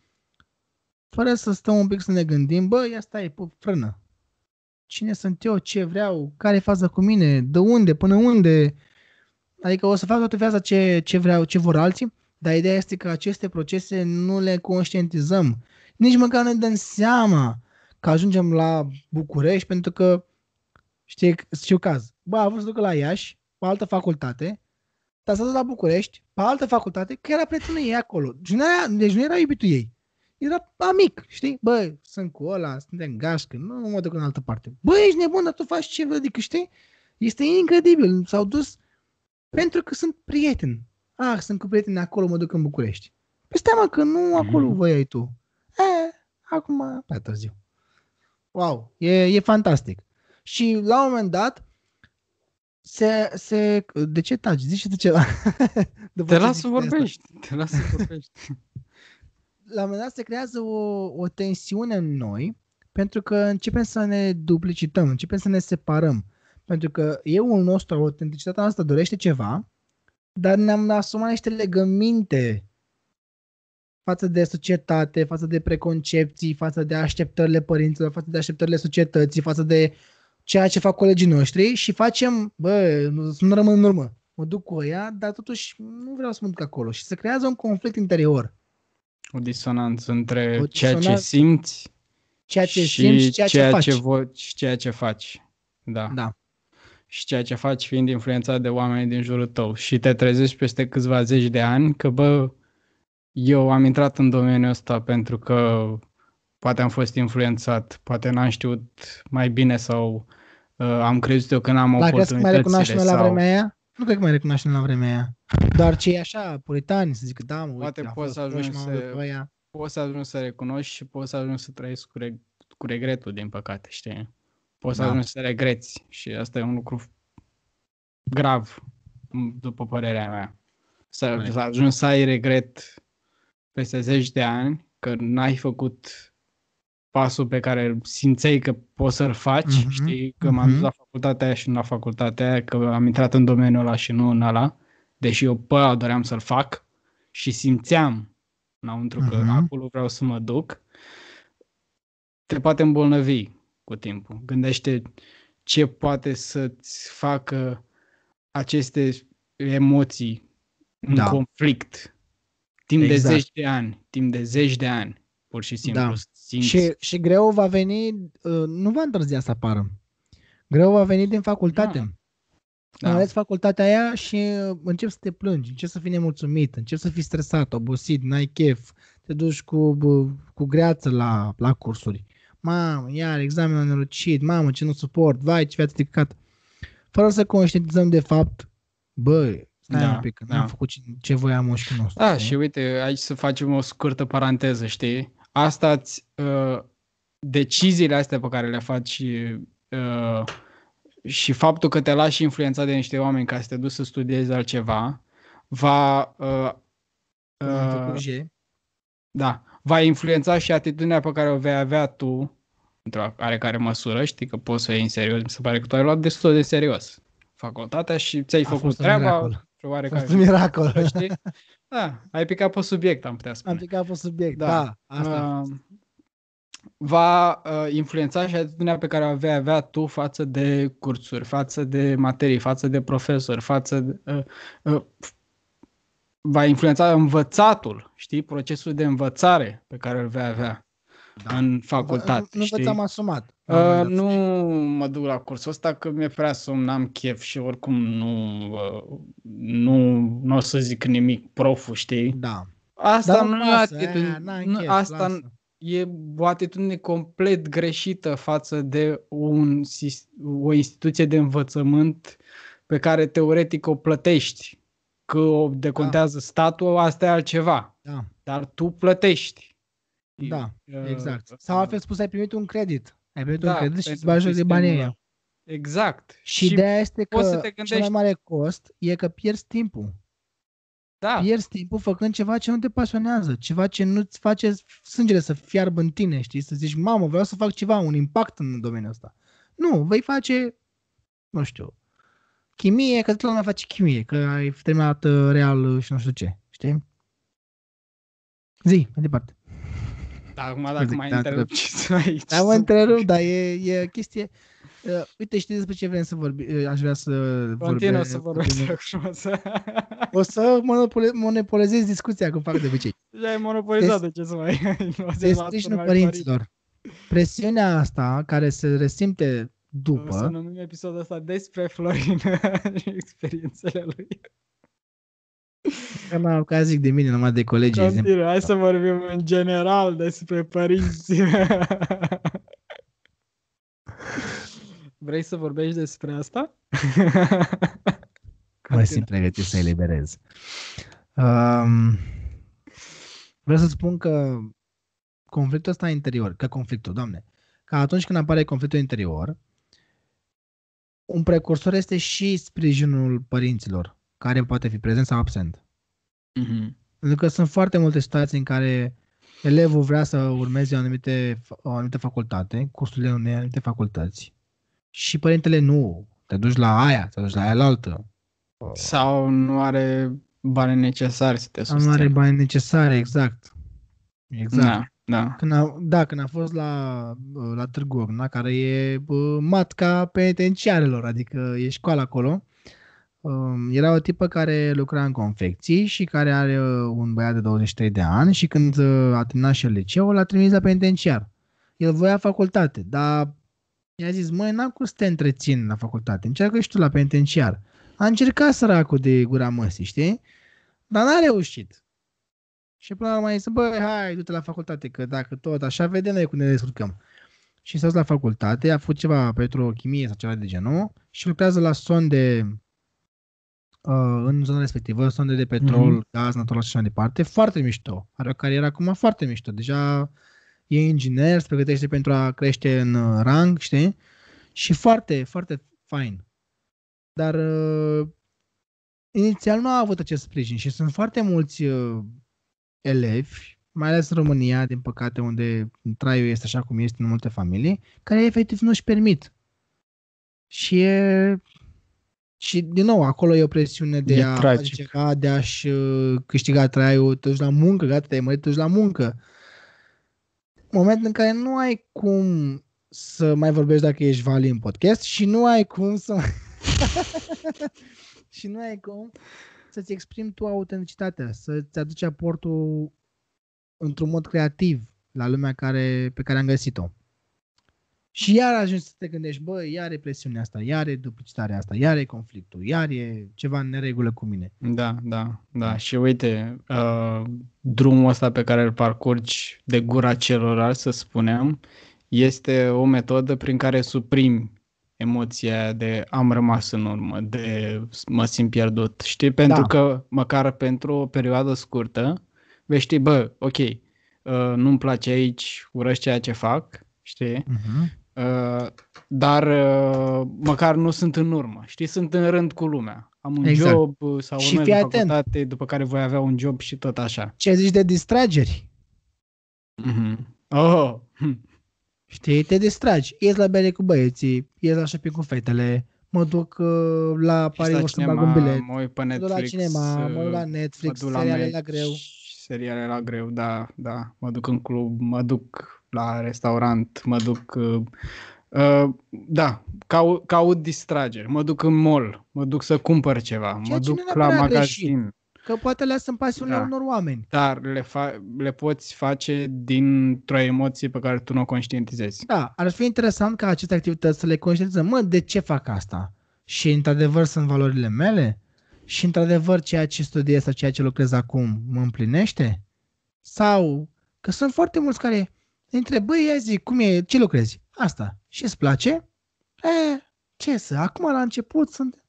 Fără să stăm un pic să ne gândim, bă, ia stai, frână, cine sunt eu, ce vreau, care e faza cu mine, de unde, până unde, adică o să fac toată viața ce vreau, ce vor alții, dar ideea este că aceste procese nu le conștientizăm, nici măcar nu ne dăm seama că ajungem la București, pentru că știu caz. Bă, a vrut să ducă la Iași, pe altă facultate, dar s-a dus la București, pe altă facultate, că era prietenul ei acolo. Deci nu era iubitul ei. Era amic, știi? Bă, sunt cu ăla, suntem gașcă, nu mă duc în altă parte. Bă, ești nebun, dar tu faci ce vrei, știi? Este incredibil. S-au dus pentru că sunt prieteni. Ah, sunt cu prieteni acolo, mă duc în București. Păi stai, mă, că nu acolo voiai tu. Acum, pe târziu. Wow, e fantastic. Și la un moment dat, de ce taci? Zici și de ceva. Te las să vorbești. La un moment dat se creează o tensiune în noi, pentru că începem să ne duplicităm, începem să ne separăm. Pentru că euul nostru, autenticitatea noastră dorește ceva, dar ne-am asumat niște legăminte față de societate, față de preconcepții, față de așteptările părinților, față de așteptările societății, față de ceea ce fac colegii noștri și facem, bă, nu rămân în urmă. Mă duc cu ea, dar totuși nu vreau să mă duc acolo. Și se creează un conflict interior. O disonanță între ceea ce simți și ceea ce faci. Da. Da. Și ceea ce faci fiind influențat de oamenii din jurul tău. Și te trezești peste câțiva zeci de ani că, bă, eu am intrat în domeniul ăsta pentru că poate am fost influențat, poate n-am știut mai bine sau am crezut eu că n-am oportunitățile. Dar crezi că mai recunoaști la vremea aia? Nu cred că mai recunoaști la vremea aia. Doar cei așa, puritani, să zic, da, mă, poate uite, poți să ajungi să recunoști și poți să ajungi să trăiești cu regretul, din păcate, știi? Poți să ajungi să regreți și asta e un lucru grav, după părerea mea. Să ajungi să ai regret peste 10 de ani, că n-ai făcut pasul pe care simțeai că poți să-l faci, știi, că m-am dus la facultatea aia și nu la facultatea aia, că am intrat în domeniul ăla și nu în ăla, deși eu pe ăla doream să-l fac și simțeam înăuntru că acolo vreau să mă duc, te poate îmbolnăvi cu timpul. Gândește ce poate să-ți facă aceste emoții în conflict timp de 10 de ani, pur și simplu. Da. Simți. Și greu va veni, nu va întârzia să apară. Greu va veni din facultate. Da. Ales facultatea aia și începi să te plângi, începi să fii nemulțumit, începi să fii stresat, obosit, n-ai chef, te duci cu greață la cursuri. Mamă, iar examenul nenorocit, mamă, ce nu suport, vai, ce viață de căcat. Fără să conștientizăm de fapt, bă, n-am făcut ce voiam oșchiul nostru. Da, și uite, aici să facem o scurtă paranteză, știi? Deciziile astea pe care le faci și faptul că te lași influențat de niște oameni ca să te duci să studiezi altceva, va influența și atitudinea pe care o vei avea tu, într-o oarecare măsură, știi că poți să o iei în serios, mi se pare că tu ai luat destul de serios facultatea și ți-ai făcut treaba. A fost un miracol. Știi? Da, ai picat pe subiect, am putea spune. Am picat pe subiect, asta. Va influența și atitudinea pe care o vei avea tu față de cursuri, față de materii, față de profesori, va influența învățatul, știi? Procesul de învățare pe care îl vei avea în facultate. Nu învățam asumat. Nu mă duc la cursul ăsta că mi-e prea somn, n-am chef și oricum nu o să zic nimic proful, știi? Da. Asta nu e atitudine. Asta e o atitudine complet greșită față de o instituție de învățământ pe care teoretic o plătești. Că o decontează statul, asta e altceva. Da. Dar tu plătești. Da, exact. Sau altfel spus, ai primit un credit. Ai primit un credit și îți bagi de banii aia. Exact. Și ideea este că cel mai mare cost e că pierzi timpul. Da. Pierzi timpul făcând ceva ce nu te pasionează, ceva ce nu-ți face sângele să fiarbă în tine, știi? Să zici, mamă, vreau să fac ceva, un impact în domeniul ăsta. Nu, vei face, nu știu, chimie, că toată lumea face chimie, că ai terminat real și nu știu ce, știi? Zi, mai departe. Da, acum dacă mai interrupți aici. Da, mă întrerup, dar e chestie... uite, știi despre ce vrem să vorbim? Aș vrea să vorbim. Să vorbesc acum. O să monopolizez discuția, cum fac de obicei. Ai monopolizat, de ce să mai... Despre sprijinul părinților. presiunea asta care se resimte după... O să numim episodul ăsta despre Florin și experiențele lui. Ca zic de mine, numai de colegii. Continu, hai să vorbim în general despre părinți. Vrei să vorbești despre asta? Mă simt pregătit să eliberez. Vreau să spun că conflictul ăsta interior, că atunci când apare conflictul interior, un precursor este și sprijinul părinților, care poate fi prezent sau absent. Mm-hmm. Pentru că sunt foarte multe situații în care elevul vrea să urmeze o anumită facultate, cursurile unei anumite facultăți, și părintele nu, te duci la aia, te duci la aia altă. Sau nu are bani necesari să te susțină. Nu are bani necesari, exact. Da. Când a fost la Târgu Ocna, care e matca penitenciarelor, adică e școală acolo, era o tipă care lucra în confecții și care are un băiat de 23 de ani și când a terminat și el liceul, l-a trimis la penitenciar. El voia facultate, dar i-a zis, măi, n-am cum să te întrețin la facultate, încearcă și tu la penitenciar. A încercat săracul de gura măsii, știi? Dar n-a reușit. Și până la urmă a zis, băi, hai, du-te la facultate, că dacă tot așa, vedem noi cum ne descurcăm. Și s-a dus la facultate, a făcut ceva petrochimie sau ceva de genul și lucrează la sonde în zona respectivă, sonde de petrol, gaz, natural și așa mai departe. Foarte mișto. Are o carieră acum foarte mișto. Deja e inginer, se pregătește pentru a crește în rang, știi? Și foarte, foarte fain. Dar inițial nu a avut acest sprijin și sunt foarte mulți elevi, mai ales în România, din păcate, unde traiul este așa cum este în multe familii, care efectiv nu își permit. Și din nou, acolo e o presiune de a-și câștiga traiul, te duci la muncă, gata, te-ai mărit, te duci la muncă. Moment în care nu ai cum să mai vorbești dacă ești valid în podcast și nu ai cum să... și nu ai cum să-ți exprimi tu autenticitatea, să-ți aduci aportul într-un mod creativ la lumea pe care am găsit-o. Și iar ajungi să te gândești, bă, iar e presiunea asta, iar e duplicitatea asta, iar e conflictul, iar e ceva în neregulă cu mine. Da. Și uite, drumul ăsta pe care îl parcurgi de gura celorlalți, să spunem, este o metodă prin care suprimi emoția de am rămas în urmă, de mă simt pierdut. Știi? Pentru că măcar pentru o perioadă scurtă vei ști, bă, ok, nu-mi place aici, urăsc ceea ce fac, știi? Uh-huh. Dar măcar nu sunt în urmă, știi? Sunt în rând cu lumea. Am un job sau urmez la facultate, după care voi avea un job și tot așa. Ce zici de distrageri? Uh-huh. Oh! Știi, te distragi, ies la bere cu băieții, ies la shopping cu fetele, mă duc la Paris să-mi bag un bilet, mă duc la cinema, mă duc la Netflix, seriale la greu. Seriale la greu, da, mă duc în club, mă duc la restaurant, mă duc, caut distrageri, mă duc în mall, mă duc să cumpăr ceva, ceea mă duc la magazin. Greșit. Că poate le sunt pasiunea unor oameni. Dar le poți face dintr-o emoție pe care tu nu o conștientizezi. Da, ar fi interesant ca aceste activități să le conștientizăm. Mă, de ce fac asta? Și într-adevăr sunt valorile mele? Și într-adevăr ceea ce studiez sau ceea ce lucrez acum mă împlinește? Sau că sunt foarte mulți care întreb, băi, ia zi, cum e, ce lucrezi? Asta. Și îți place? Acum la început sunt...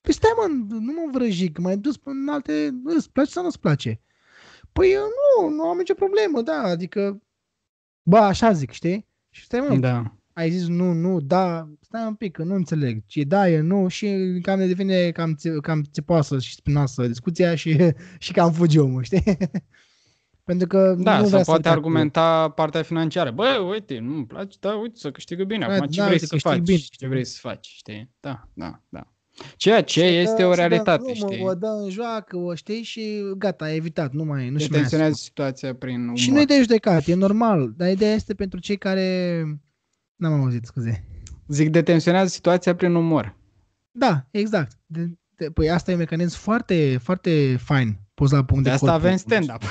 Păi stai, mă, nu mă vrăjic, mai dus în alte... Îți place sau nu-ți place? Păi eu nu am nicio problemă, da, adică... Bă, așa zic, știi? Și stai, mă, ai zis nu, da, stai un pic, că nu înțeleg. E da, e nu și cam ne devine cam țepoasă și spinoasă discuția și cam fugi omul, știi? Pentru că nu vrea să poate argumenta partea financiară. Bă, uite, nu-mi place, da, uite, să câștigă bine. Acum ce vrei să faci? Ce vrei să faci, știi? Da. Ceea ce este o realitate, știi? O dă în joacă, o știi și gata, ai evitat, nu și mai tensionează situația prin umor. Și nu e de judecat, e normal, dar ideea este pentru cei care... N-am auzit, scuze. Zic, detensionează situația prin umor. Da, exact. Păi asta e un mecanism foarte, foarte fain pus la punct de asta corp. Avem stand-up.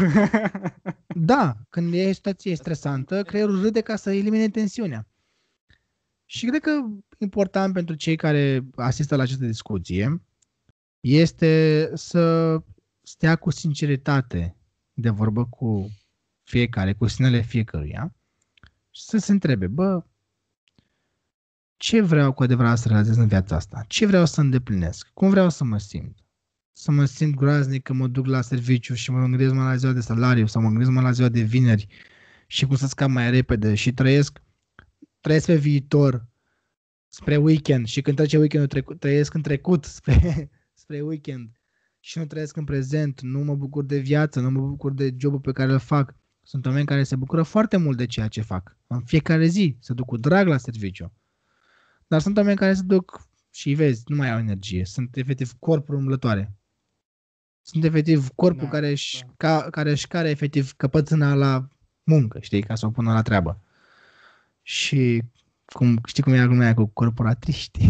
Da, când e o situație stresantă, creierul râde ca să elimine tensiunea. Și cred că important pentru cei care asistă la această discuție este să stea cu sinceritate de vorbă cu fiecare, cu sinele fiecăruia și să se întrebe, bă, ce vreau cu adevărat să realizez în viața asta? Ce vreau să îndeplinesc? Cum vreau să mă simt? Să mă simt groaznic că mă duc la serviciu și mă gândesc mai la ziua de salariu sau mă gândesc mai la ziua de vineri și cum să scap mai repede și trăiesc pe viitor spre weekend și când trece weekendul trăiesc în trecut spre weekend și nu trăiesc în prezent, nu mă bucur de viață, nu mă bucur de jobul pe care îl fac. Sunt oameni care se bucură foarte mult de ceea ce fac. În fiecare zi se duc cu drag la serviciu. Dar sunt oameni care se duc și vezi, nu mai au energie. Sunt efectiv corpuri umblătoare. Sunt efectiv corpul care efectiv căpățâna la muncă, știi, ca să o pună la treabă. Și cum, știi cum e lumea aia cu corporatiști?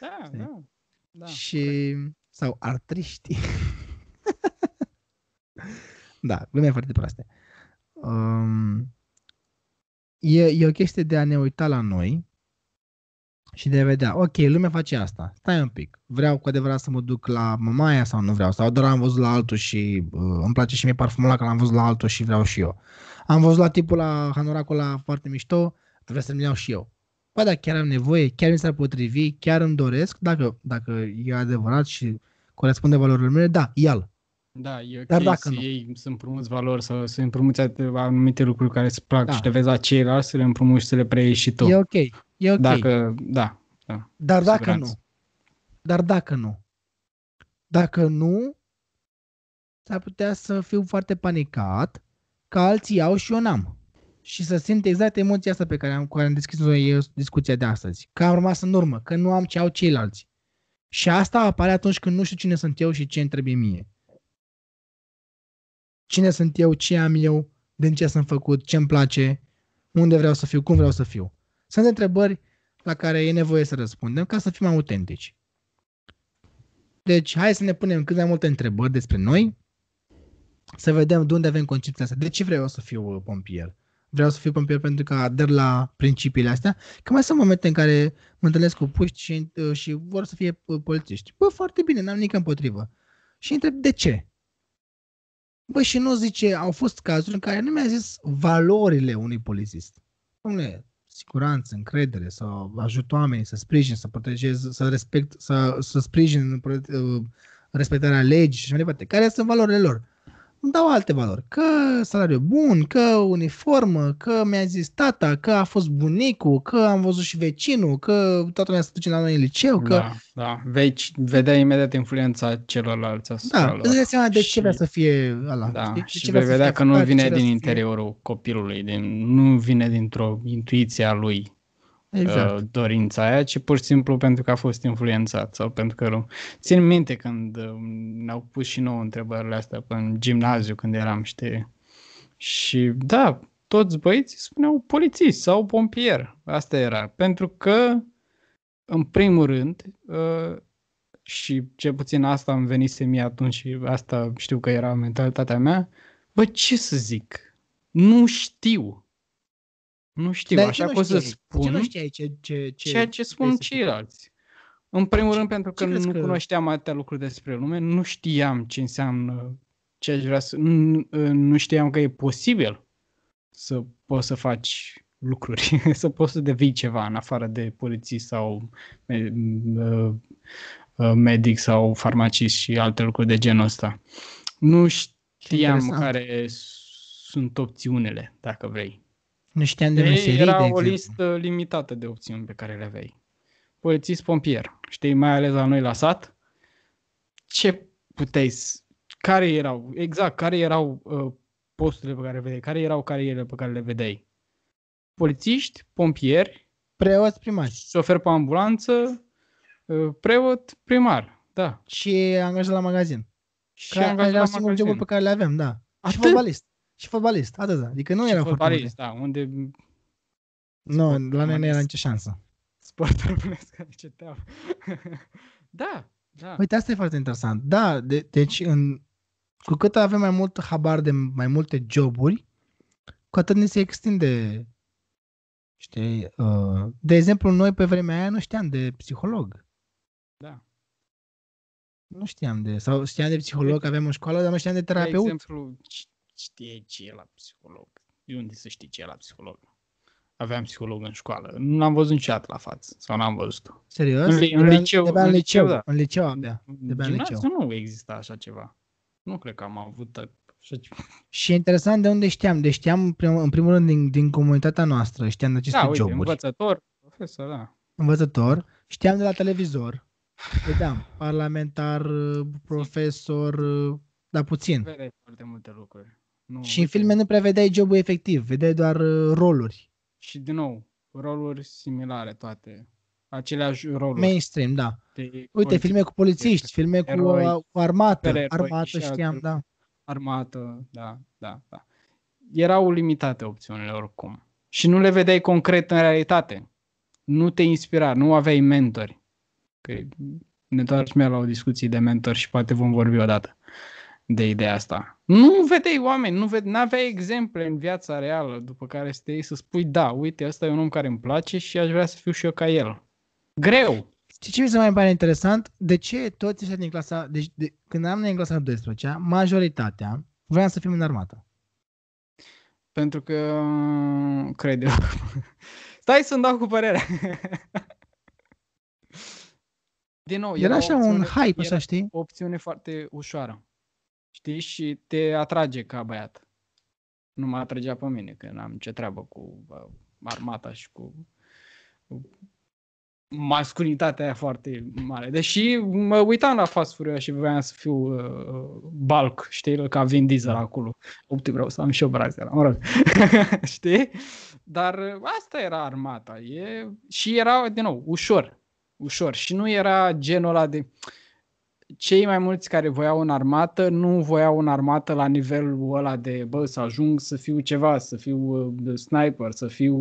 Da, da. Și, sau artriști. Da, lumea e foarte proastă. E o chestie de a ne uita la noi și de a vedea, ok, lumea face asta, stai un pic, vreau cu adevărat să mă duc la mamaia sau nu vreau, sau doar am văzut la altul și îmi place și mie parfumul ăla că l-am văzut la altul și vreau și eu. Am văzut la tipul la hanoracul ăla foarte mișto, vreau să-mi iau și eu. Bă, dar chiar am nevoie, chiar mi s-ar potrivi, chiar îmi doresc, dacă e adevărat și corespunde valorilor mele, da, ia-l. Da, e ok să iei, să împrumuți valori sau să împrumuți anumite lucruri care îți plac și te vezi la ceilalți, să le împrumuți și să le preiei și tu. E ok. Dacă, Dar dacă nu, s-ar putea să fiu foarte panicat că alții au și eu n-am. Și să simt exact emoția asta pe care am deschis noi discuția de astăzi. Că am rămas în urmă, că nu am ce au ceilalți. Și asta apare atunci când nu știu cine sunt eu și ce îmi trebuie mie. Cine sunt eu, ce am eu, din ce sunt făcut, ce îmi place, unde vreau să fiu, cum vreau să fiu. Sunt întrebări la care e nevoie să răspundem ca să fim autentici. Deci, hai să ne punem cât mai multe întrebări despre noi, să vedem de unde avem concepția asta. De ce vreau să fiu pompier? Vreau să fiu pompier pentru că ader la principiile astea. Că mai sunt momente în care mă întâlnesc cu puști și vor să fie polițiști. Bă, foarte bine, n-am nimic împotrivă. Și întreb de ce? Bă, și nu zice, au fost cazuri în care nu mi-a zis valorile unui polițist. Dom'le, siguranță, încredere, să ajut oamenii, să sprijin, să protejez, să sprijin respectarea legii și mai departe. Care sunt valorile lor? Îmi dau alte valori. Că salariu bun, că uniformă, că mi-a zis tata, că a fost bunicul, că am văzut și vecinul, că toată lumea se duce la noi în liceu. Că... Da. Veci vedea imediat influența celorlalți asupra lor. Da, îți dai seama de ce vrea să fie ăla. Da, și vei vedea că nu vine din interiorul copilului, nu vine dintr-o intuiție a lui. Exact. Dorința aia, ci pur și simplu pentru că a fost influențat sau pentru că... Țin minte când ne-au pus și nouă întrebările astea în gimnaziu când eram, știi? Și da, toți băieții spuneau polițist sau pompier. Asta era. Pentru că, în primul rând, și cel puțin asta îmi venise mie atunci și asta știu că era mentalitatea mea, bă, ce să zic? Nu știu, dar așa cum să spun. Ce nu știai ceea ce spun ceilalți. În primul rând, pentru că nu cunoșteam atâtea lucruri despre lume, nu știam ce înseamnă ce aș vrea să... Nu știam că e posibil să poți să faci lucruri, să poți să devii ceva în afară de polițist sau medic sau farmacist și alte lucruri de genul ăsta. Nu știam care sunt opțiunile, dacă vrei. Nu știam de meserii, era de exemplu. O listă limitată de opțiuni pe care le aveai. Polițist, pompier. Știi, mai ales la noi la sat, ce puteai, care erau posturile pe care le vedeai, care erau carierele pe care le vedeai. Polițiști, pompieri, preot, primar. Șofer pe ambulanță, preot, primar, da. Și angajat la magazin. Și angajat la magazin. Joburi pe care le aveam, da. Și fotbalist. Și fotbalist, atât, da. Adică nu era fotbalist, da, unde... Nu, la noi nu era nicio șansă. Sportul românesc, adică, da, Da. Uite, asta e foarte interesant. Da, deci cu cât avem mai mult habar de mai multe joburi, cu atât ne se extinde. Știi? De exemplu, noi pe vremea aia nu știam de psiholog. Da. Nu știam de... Sau știam de psiholog, aveam o școală, dar nu știam de terapeut. De exemplu, știi ce e la psiholog? De unde să știi ce e la psiholog? Aveam psiholog în școală. Nu l-am văzut niciodată la față. Sau n-am văzut-o. Serios? În liceu. Gimnaziu nu exista așa ceva. Nu cred că am avut așa ceva. Și e interesant de unde știam. Deci știam, în primul rând, din comunitatea noastră. Știam de aceste joburi. Învățător, profesor, da. Învățător. Știam de la televizor. Vedeam, parlamentar, profesor, dar puțin. Vedeai foarte multe lucruri. Și în filme nu prea vedeai jobul efectiv. Vedeai doar roluri. Și din nou, roluri similare toate. Aceleași roluri. Mainstream, da. Uite, filme cu polițiști, filme cu armată. Armată știam, da. Armată, da. Erau limitate opțiunile oricum. Și nu le vedeai concret în realitate. Nu te inspira, nu aveai mentori. Că ne întoarcem la o discuție de mentori și poate vom vorbi odată de ideea asta. Nu vedeai oameni, n-aveai exemple în viața reală după care să te iei să spui da, uite, ăsta e un om care îmi place și aș vrea să fiu și eu ca el. Greu! Știi ce mi se mai pare interesant? De ce toți ăștia din clasa... când am noi în clasa 12, majoritatea vreau să fim în armată. Pentru că... cred eu. Stai să-mi dau cu părerea. Din nou, era așa un hype, așa, știi? O opțiune foarte ușoară. Știi? Și te atrage ca băiat. Nu mă atragea pe mine, că n-am ce treabă cu armata și cu masculinitatea aia foarte mare. Deși mă uitam la Fast Furious și voiam să fiu bulk, știi? Ca Vin Diesel acolo. Opti, vreau să am și o braze la, mă rog. Știi? Dar asta era armata. Și era, din nou, ușor. Și nu era genul ăla de... Cei mai mulți care voiau în armată nu voiau în armată la nivelul ăla de, bă, să ajung să fiu ceva, să fiu sniper, să fiu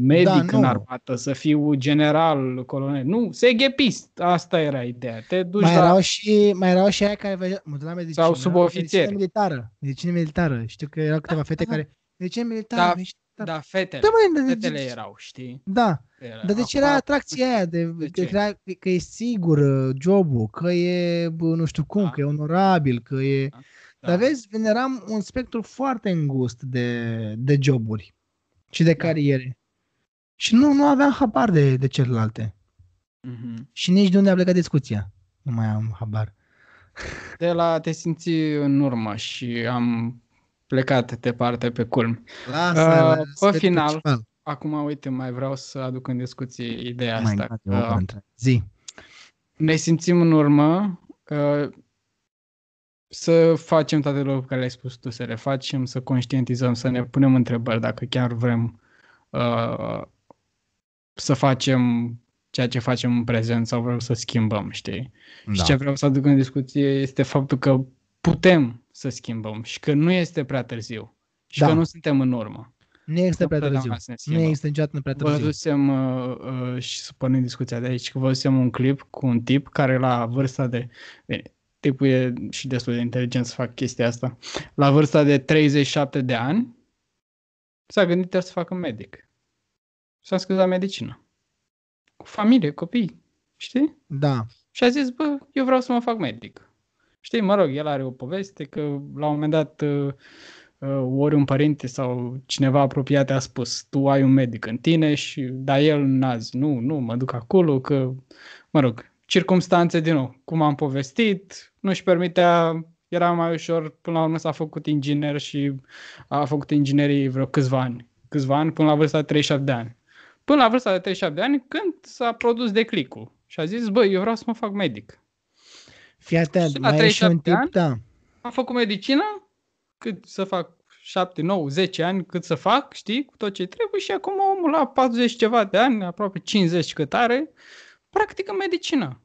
medic în armată, să fiu general, colonel. Nu, seghepist. Asta era ideea. Te duci mai erau și aia care vă... Mă duc la medicină. Sau subofițeri. Medicină militară. Știu că erau câteva fete care... Medicină militară, da, fetele. Fetele erau, știi? Da. Dar deci era atracția aia de că e sigur jobul, că e nu știu cum, că e onorabil, că e... Da. Dar vezi, veneram un spectru foarte îngust de joburi și de cariere. Și nu aveam habar de celelalte. Mm-hmm. Și nici de unde a plecat discuția. Nu mai am habar. De la te simți în urmă și am... plecat de parte pe culmi. Pe final, principal. Acum, uite, mai vreau să aduc în discuție ideea asta. Ne simțim în urmă să facem toate lucrurile pe care le-ai spus tu, să le facem, să conștientizăm, să ne punem întrebări dacă chiar vrem să facem ceea ce facem în prezent sau vrem să schimbăm, știi? Da. Și ce vreau să aduc în discuție este faptul că putem să schimbăm și că nu este prea târziu și că nu suntem în urmă. Nu este prea târziu. Nu este niciodată prea târziu. Văzusem, și supunând discuția de aici, că văzusem un clip cu un tip care la vârsta de... Bine, tipul e și destul de inteligent să facă chestia asta. La vârsta de 37 de ani s-a gândit să facă medic. S-a scris la medicină. Cu familie, copii, știi? Da. Și a zis, bă, eu vreau să mă fac medic. Știi, mă rog, el are o poveste că la un moment dat ori un părinte sau cineva apropiat a spus tu ai un medic în tine, dar el n-a zis, nu, mă duc acolo că, mă rog, circumstanțe din nou, cum am povestit, nu-și permitea, era mai ușor, până la urmă s-a făcut inginer și a făcut inginerie vreo câțiva ani până la vârsta de 37 de ani. Până la vârsta de 37 de ani când s-a produs declicul și a zis, bă, eu vreau să mă fac medic. Fii atent, mai e și un tip, ani, da. Am făcut medicină, cât să fac 7, 9, 10 ani, cât să fac, știi, cu tot ce trebuie și acum omul la 40 ceva de ani, aproape 50 cât are, practică medicină.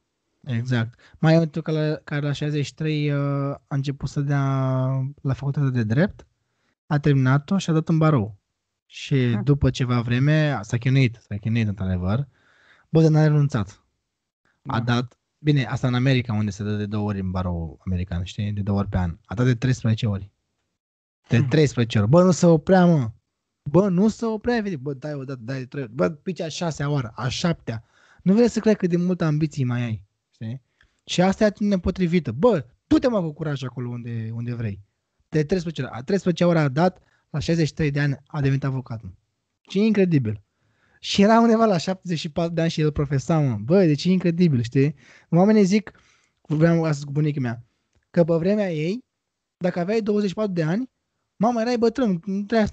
Exact. Mai e un tip care la 63 a început să dea la facultatea de drept, a terminat-o și a dat în barou. Și după ceva vreme s-a chinuit într-adevăr, bă, dar n-a renunțat. A dat Bine, asta în America, unde se dă de 2 ori în barou american, știi? De 2 ori pe an. Atât de 13 ori. De 13 ori. Bă, nu se oprea, mă. Bă, nu se oprea, vede. Bă, dai o dată, dai de 3 ori. Bă, pici a 6-a oară, a 7-a. Nu vrei să crezi cât de multă ambiții mai ai, știi? Și asta e atitudine potrivită. Bă, du-te, mă, cu curaj acolo unde vrei. De 13 ori. A 13 ori a dat, la 63 de ani a devenit avocat. Ce incredibil. Și era undeva la 74 de ani și el profesa, mă. Bă, deci e incredibil, știi? Oamenii zic, vorbeam astăzi cu bunicii mea, că pe vremea ei, dacă aveai 24 de ani, mama, erai bătrân,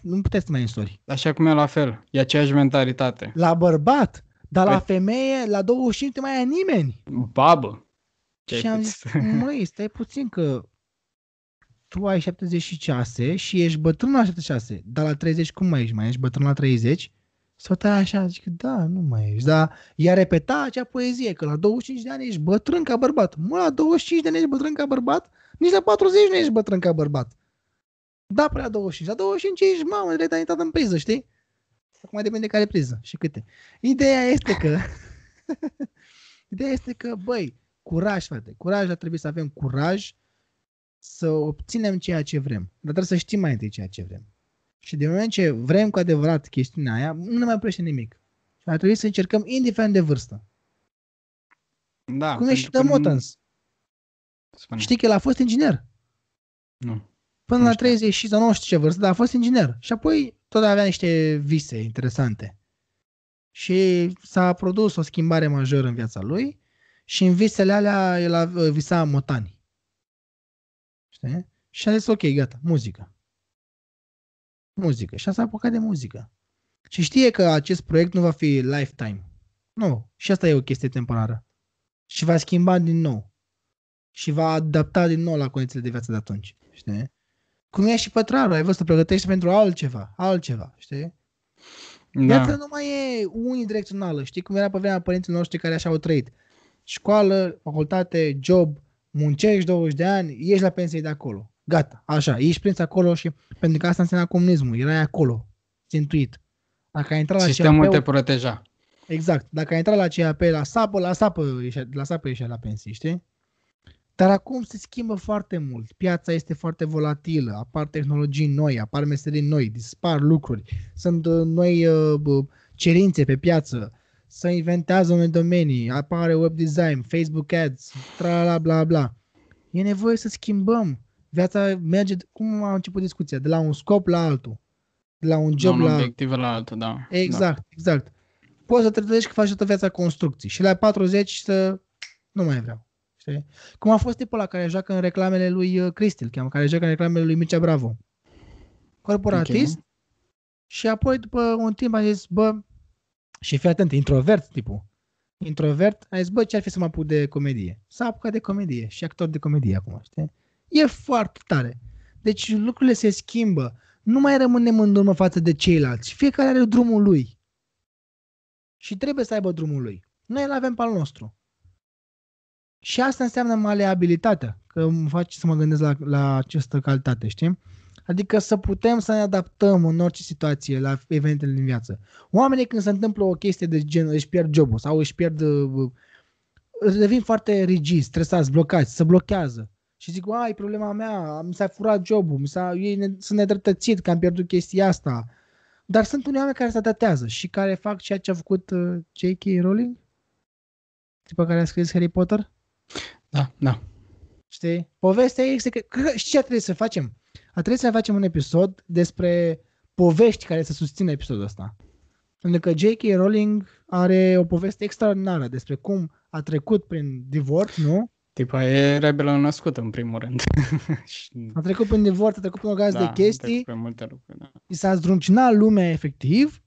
nu puteai să mai însori. Așa cum e la fel, e aceeași mentalitate. La bărbat, dar la femeie, la 25 mai ai nimeni. Babă! Ce-ai și am zis, măi, stai puțin că tu ai 76 și ești bătrân la 76, dar la 30 cum mai ești? Mai ești bătrân la 30? Sau tăi așa, zic, da, nu mai ești, dar i-a repeta acea poezie, că la 25 de ani ești bătrân ca bărbat. Mă, la 25 de ani ești bătrân ca bărbat? Nici la 40 nu ești bătrân ca bărbat. Da, până la 25. La 25 ești, mamă, de ai în priză, știi? Acum depinde care priză și câte. Ideea este că, băi, curaj, frate, curaj, dar trebuie să avem curaj să obținem ceea ce vrem. Dar trebuie să știm mai întâi ceea ce vrem. Și de moment ce vrem cu adevărat chestiunea aia, nu ne mai oprește nimic. Și ar trebui să încercăm indiferent de vârstă. Da. Cum e și Motans. Știi că el a fost inginer. Nu. Până nu la 30 și sau nu știu ce vârstă, dar a fost inginer. Și apoi tot avea niște vise interesante. Și s-a produs o schimbare majoră în viața lui și în visele alea el visa motani. Știi? Și a zis, ok, gata, muzică. Și a s-a apucat de muzică. Și știe că acest proiect nu va fi lifetime. Nu. Și asta e o chestie temporară. Și va schimba din nou. Și va adapta din nou la condițiile de viață de atunci. Știi? Cum e și pătrarul. Ai văzut, te pregătești pentru altceva. Știi? Da. Viața nu mai e unidirecțională. Știi cum era pe vremea părinților noștri care așa au trăit? Școală, facultate, job, muncești 20 de ani, ieși la pensie de acolo. Gata, așa, ești prins acolo și pentru că asta înseamnă comunismul, erai acolo, țintuit. Dacă ai intrat la sistemul te proteja. Exact, dacă ai intrat la CAP, la sapă ieșea la pensie, știi? Dar acum se schimbă foarte mult, piața este foarte volatilă, apar tehnologii noi, apar meserii noi, dispar lucruri, sunt noi cerințe pe piață, se inventează unele domenii, apare web design, Facebook ads, tra bla bla. E nevoie să schimbăm. Viața merge, cum a început discuția, de la un scop la altul, de la un job la obiectiv la altul, da. Exact, da. Exact. Poți să te trezești că faci toată viața construcții și la 40 să nu mai vreau. Știi? Cum a fost tipul ăla care joacă în reclamele lui Cristi, care joacă în reclamele lui Mircea Bravo. Corporatist. Okay. Și apoi după un timp a zis, bă, și fii atent, introvert, a zis, bă, ce ar fi să mă apuc de comedie? S-a apucat de comedie și actor de comedie acum, știi? E foarte tare. Deci lucrurile se schimbă. Nu mai rămânem în urmă față de ceilalți. Fiecare are drumul lui. Și trebuie să aibă drumul lui. Noi îl avem pe al nostru. Și asta înseamnă maleabilitatea. Că îmi face să mă gândesc la această calitate, știi? Adică să putem să ne adaptăm în orice situație la evenimentele din viață. Oamenii când se întâmplă o chestie de genul, își pierd jobul sau își pierd... devin foarte rigizi, stresați, blocați, se blochează. Și zic, e problema mea, mi s-a furat jobul, sunt nedreptățit că am pierdut chestia asta. Dar sunt unii oameni care se adaptează și care fac ceea ce a făcut J.K. Rowling? Tipul care a scris Harry Potter? Da. Știi? Povestea este că știi ce trebuie să facem? Trebuie să facem un episod despre povești care să susțină episodul ăsta. Pentru că J.K. Rowling are o poveste extraordinară despre cum a trecut prin divorț, nu? Tipa e rebelă născută, în primul rând. A trecut prin divorț, a trecut prin o gază de chestii. Prin multe lucruri, da. I s-a zdruncinat lumea efectiv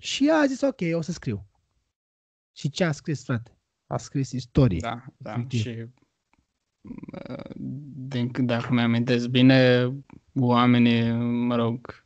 și a zis, ok, o să scriu. Și ce a scris, frate? A scris istorie. Da. Și dacă mi-amintesc bine, oamenii, mă rog,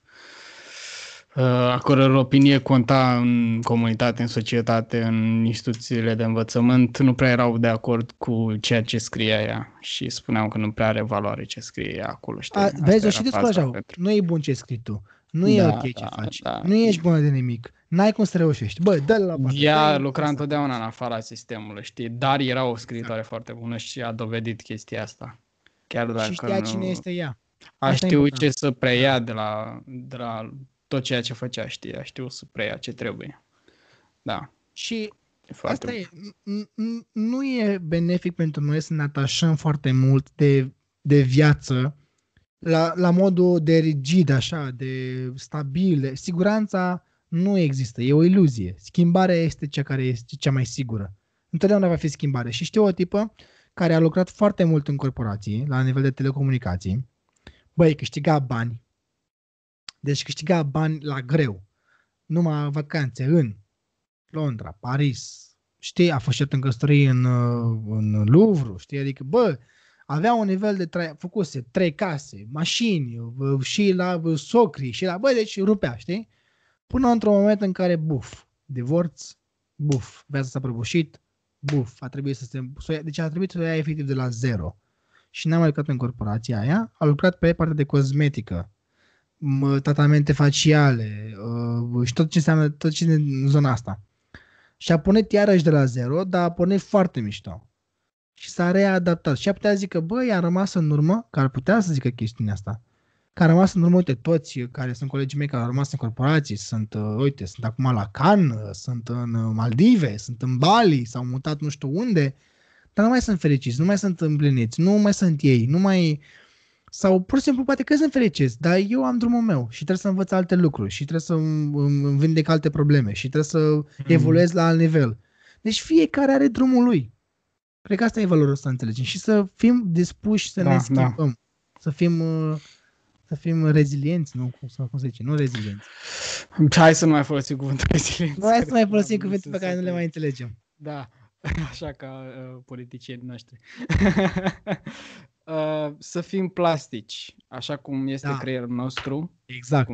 a căror opinie conta în comunitate, în societate, în instituțiile de învățământ, nu prea erau de acord cu ceea ce scria ea și spuneau că nu prea are valoare ce scrie ea acolo. Știi? Vezi, și descurajau. Nu e bun ce scrii tu. Nu e ok ce faci. Nu ești bună de nimic. N-ai cum să reușești. Bă, dă-l la parte. Ea lucra întotdeauna în afara sistemului, știi? Dar era o scriitoare foarte bună și a dovedit chestia asta. Chiar dacă și știa cine este ea. A știut ce să preia de la tot ceea ce făcea, știi? A știut să preia ce trebuie. Da. Și asta e. Nu e benefic pentru noi să ne atașăm foarte mult de viață la modul de rigid, așa, de stabil. Siguranța nu există, e o iluzie. Schimbarea este cea care este cea mai sigură. Întotdeauna va fi schimbare. Și știu o tipă care a lucrat foarte mult în corporații, la nivel de telecomunicații. Băi, câștiga bani. Deci câștiga bani la greu. Numai vacanțe în Londra, Paris. Știi, a fost în căsătorie în Louvre, știi? Adică, bă, avea un nivel de trai, făcuse 3 case, mașini, și la socri, și la... Bă, deci rupea, știi? Până într-un moment în care, buf, divorț, buf, viața s-a prăbușit, buf, a trebuit deci a trebuit să o ia efectiv de la zero. Și n-a mai lucrat în corporația aia, a lucrat pe partea de cosmetică, tratamente faciale și tot ce înseamnă în zona asta. Și a pornit iarăși de la zero, dar a pornit foarte mișto. Și s-a readaptat. Și a putea zică, băi, a rămas în urmă, că ar putea să zică chestiunea asta. Că a rămas în urmă, uite, toți care sunt colegii mei care au rămas în corporații, sunt acum la Cannes, sunt în Maldive, sunt în Bali, s-au mutat nu știu unde, dar nu mai sunt fericiți, nu mai sunt împliniți, nu mai sunt ei, nu mai... Sau, pur și simplu, poate că sunt fericiți, dar eu am drumul meu și trebuie să învăț alte lucruri și trebuie să îmi vindec alte probleme și trebuie să evoluez la alt nivel. Deci fiecare are drumul lui. Cred că asta e valoros să înțelegem și să fim dispuși să ne schimbăm, să fim rezilienți, nu? Cum se zice? Nu rezilienți. Hai să nu mai folosim cuvântul rezilienți. Nu, hai să mai folosim cuvinte pe care nu le mai înțelegem. Da, așa ca politicienii noștri. Să fim plastici, așa cum este creierul nostru. Exact.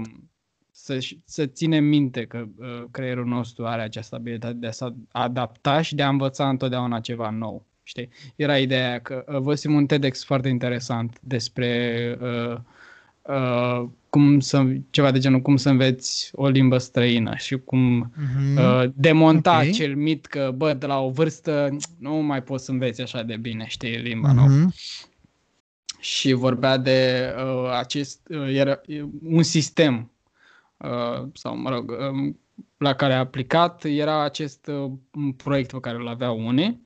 Să ținem minte că creierul nostru are această abilitate de a se adapta și de a învăța întotdeauna ceva nou. Știi? Era ideea că văzusem un TEDx foarte interesant despre ceva de genul cum să înveți o limbă străină și cum demonta acel mit că, bă, de la o vârstă nu mai poți să înveți așa de bine, știi, limba nouă. Și vorbea de era un sistem sau, mă rog, la care a aplicat, era acest proiect pe care îl aveau unii,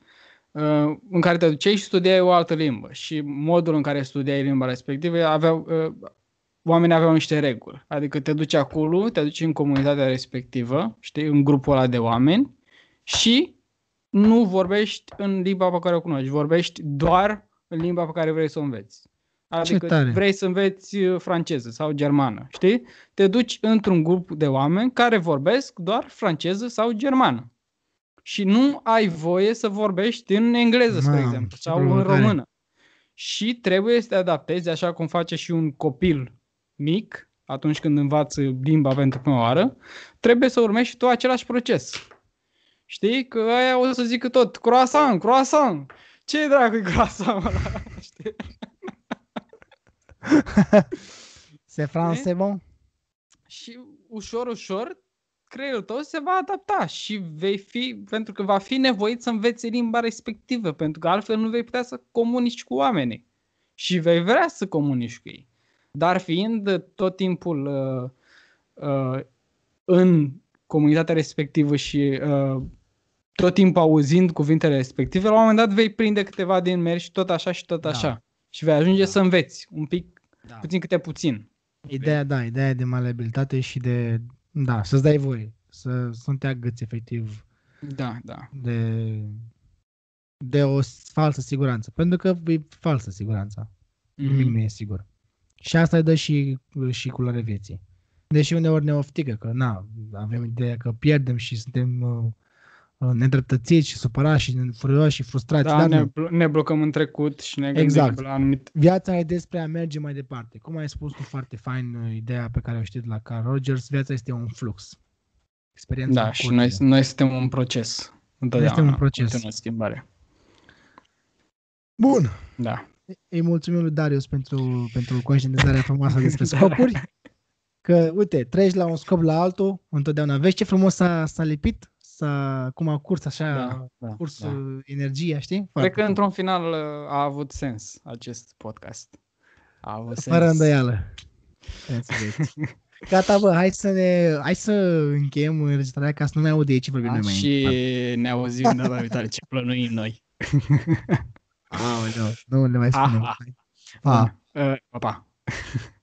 în care te duceai și studiai o altă limbă. Și modul în care studiai limba respectivă, oamenii aveau niște reguli. Adică te duci acolo, te duci în comunitatea respectivă, știi, în grupul ăla de oameni și nu vorbești în limba pe care o cunoști, vorbești doar în limba pe care vrei să o înveți. Adică vrei să înveți franceză sau germană, știi? Te duci într-un grup de oameni care vorbesc doar franceză sau germană. Și nu ai voie să vorbești în engleză, spre exemplu, sau în română. Și trebuie să te adaptezi, așa cum face și un copil mic, atunci când învață limba pentru prima oară, trebuie să urmezi și tu același proces. Știi? Că aia o să zică tot, croissant, croissant! Ce dracu-i croissant ăla? Știi? Se franse, bon? Și ușor, ușor, creierul tău se va adapta și pentru că va fi nevoit să înveți limba respectivă, pentru că altfel nu vei putea să comunici cu oamenii și vei vrea să comunici cu ei. Dar fiind tot timpul în comunitatea respectivă și tot timpul auzind cuvintele respective, la un moment dat vei prinde câteva din mers și tot așa și tot așa. Și vei ajunge să înveți un pic, puțin câte puțin. Ideea de maleabilitate și de... Da, să-ți dai voie, să nu te agăți efectiv de o falsă siguranță. Pentru că e falsă siguranța. Nimic nu e sigur. Și asta îi dă și culoare vieții. Deși uneori ne oftică că avem ideea că pierdem și suntem nedreptățiți și supărați și furioși și frustrați. Da, ne blocăm în trecut și ne gândim la anumite... Viața e despre a merge mai departe. Cum ai spus tu foarte fain, ideea pe care o știi de la Carl Rogers, viața este un flux. Experiența și noi suntem un proces. Noi suntem un proces. O schimbare. Bun. Îi mulțumim lui Darius pentru conștientizarea frumoasă despre scopuri. Că, uite, treci la un scop la altul, întotdeauna. Vezi ce frumos s-a lipit? Cum a curs așa, energia, știi? Cred că într-un final a avut sens acest podcast. A avut sens. Fără îndoială. Gata, bă, hai să încheiem înregistrarea ca să nu ne audă ei ce vorbim noi mai. Și ne auzim data viitoare ce plănuim noi. Aoleu, nu le mai spunem. Pa. Pa, pa.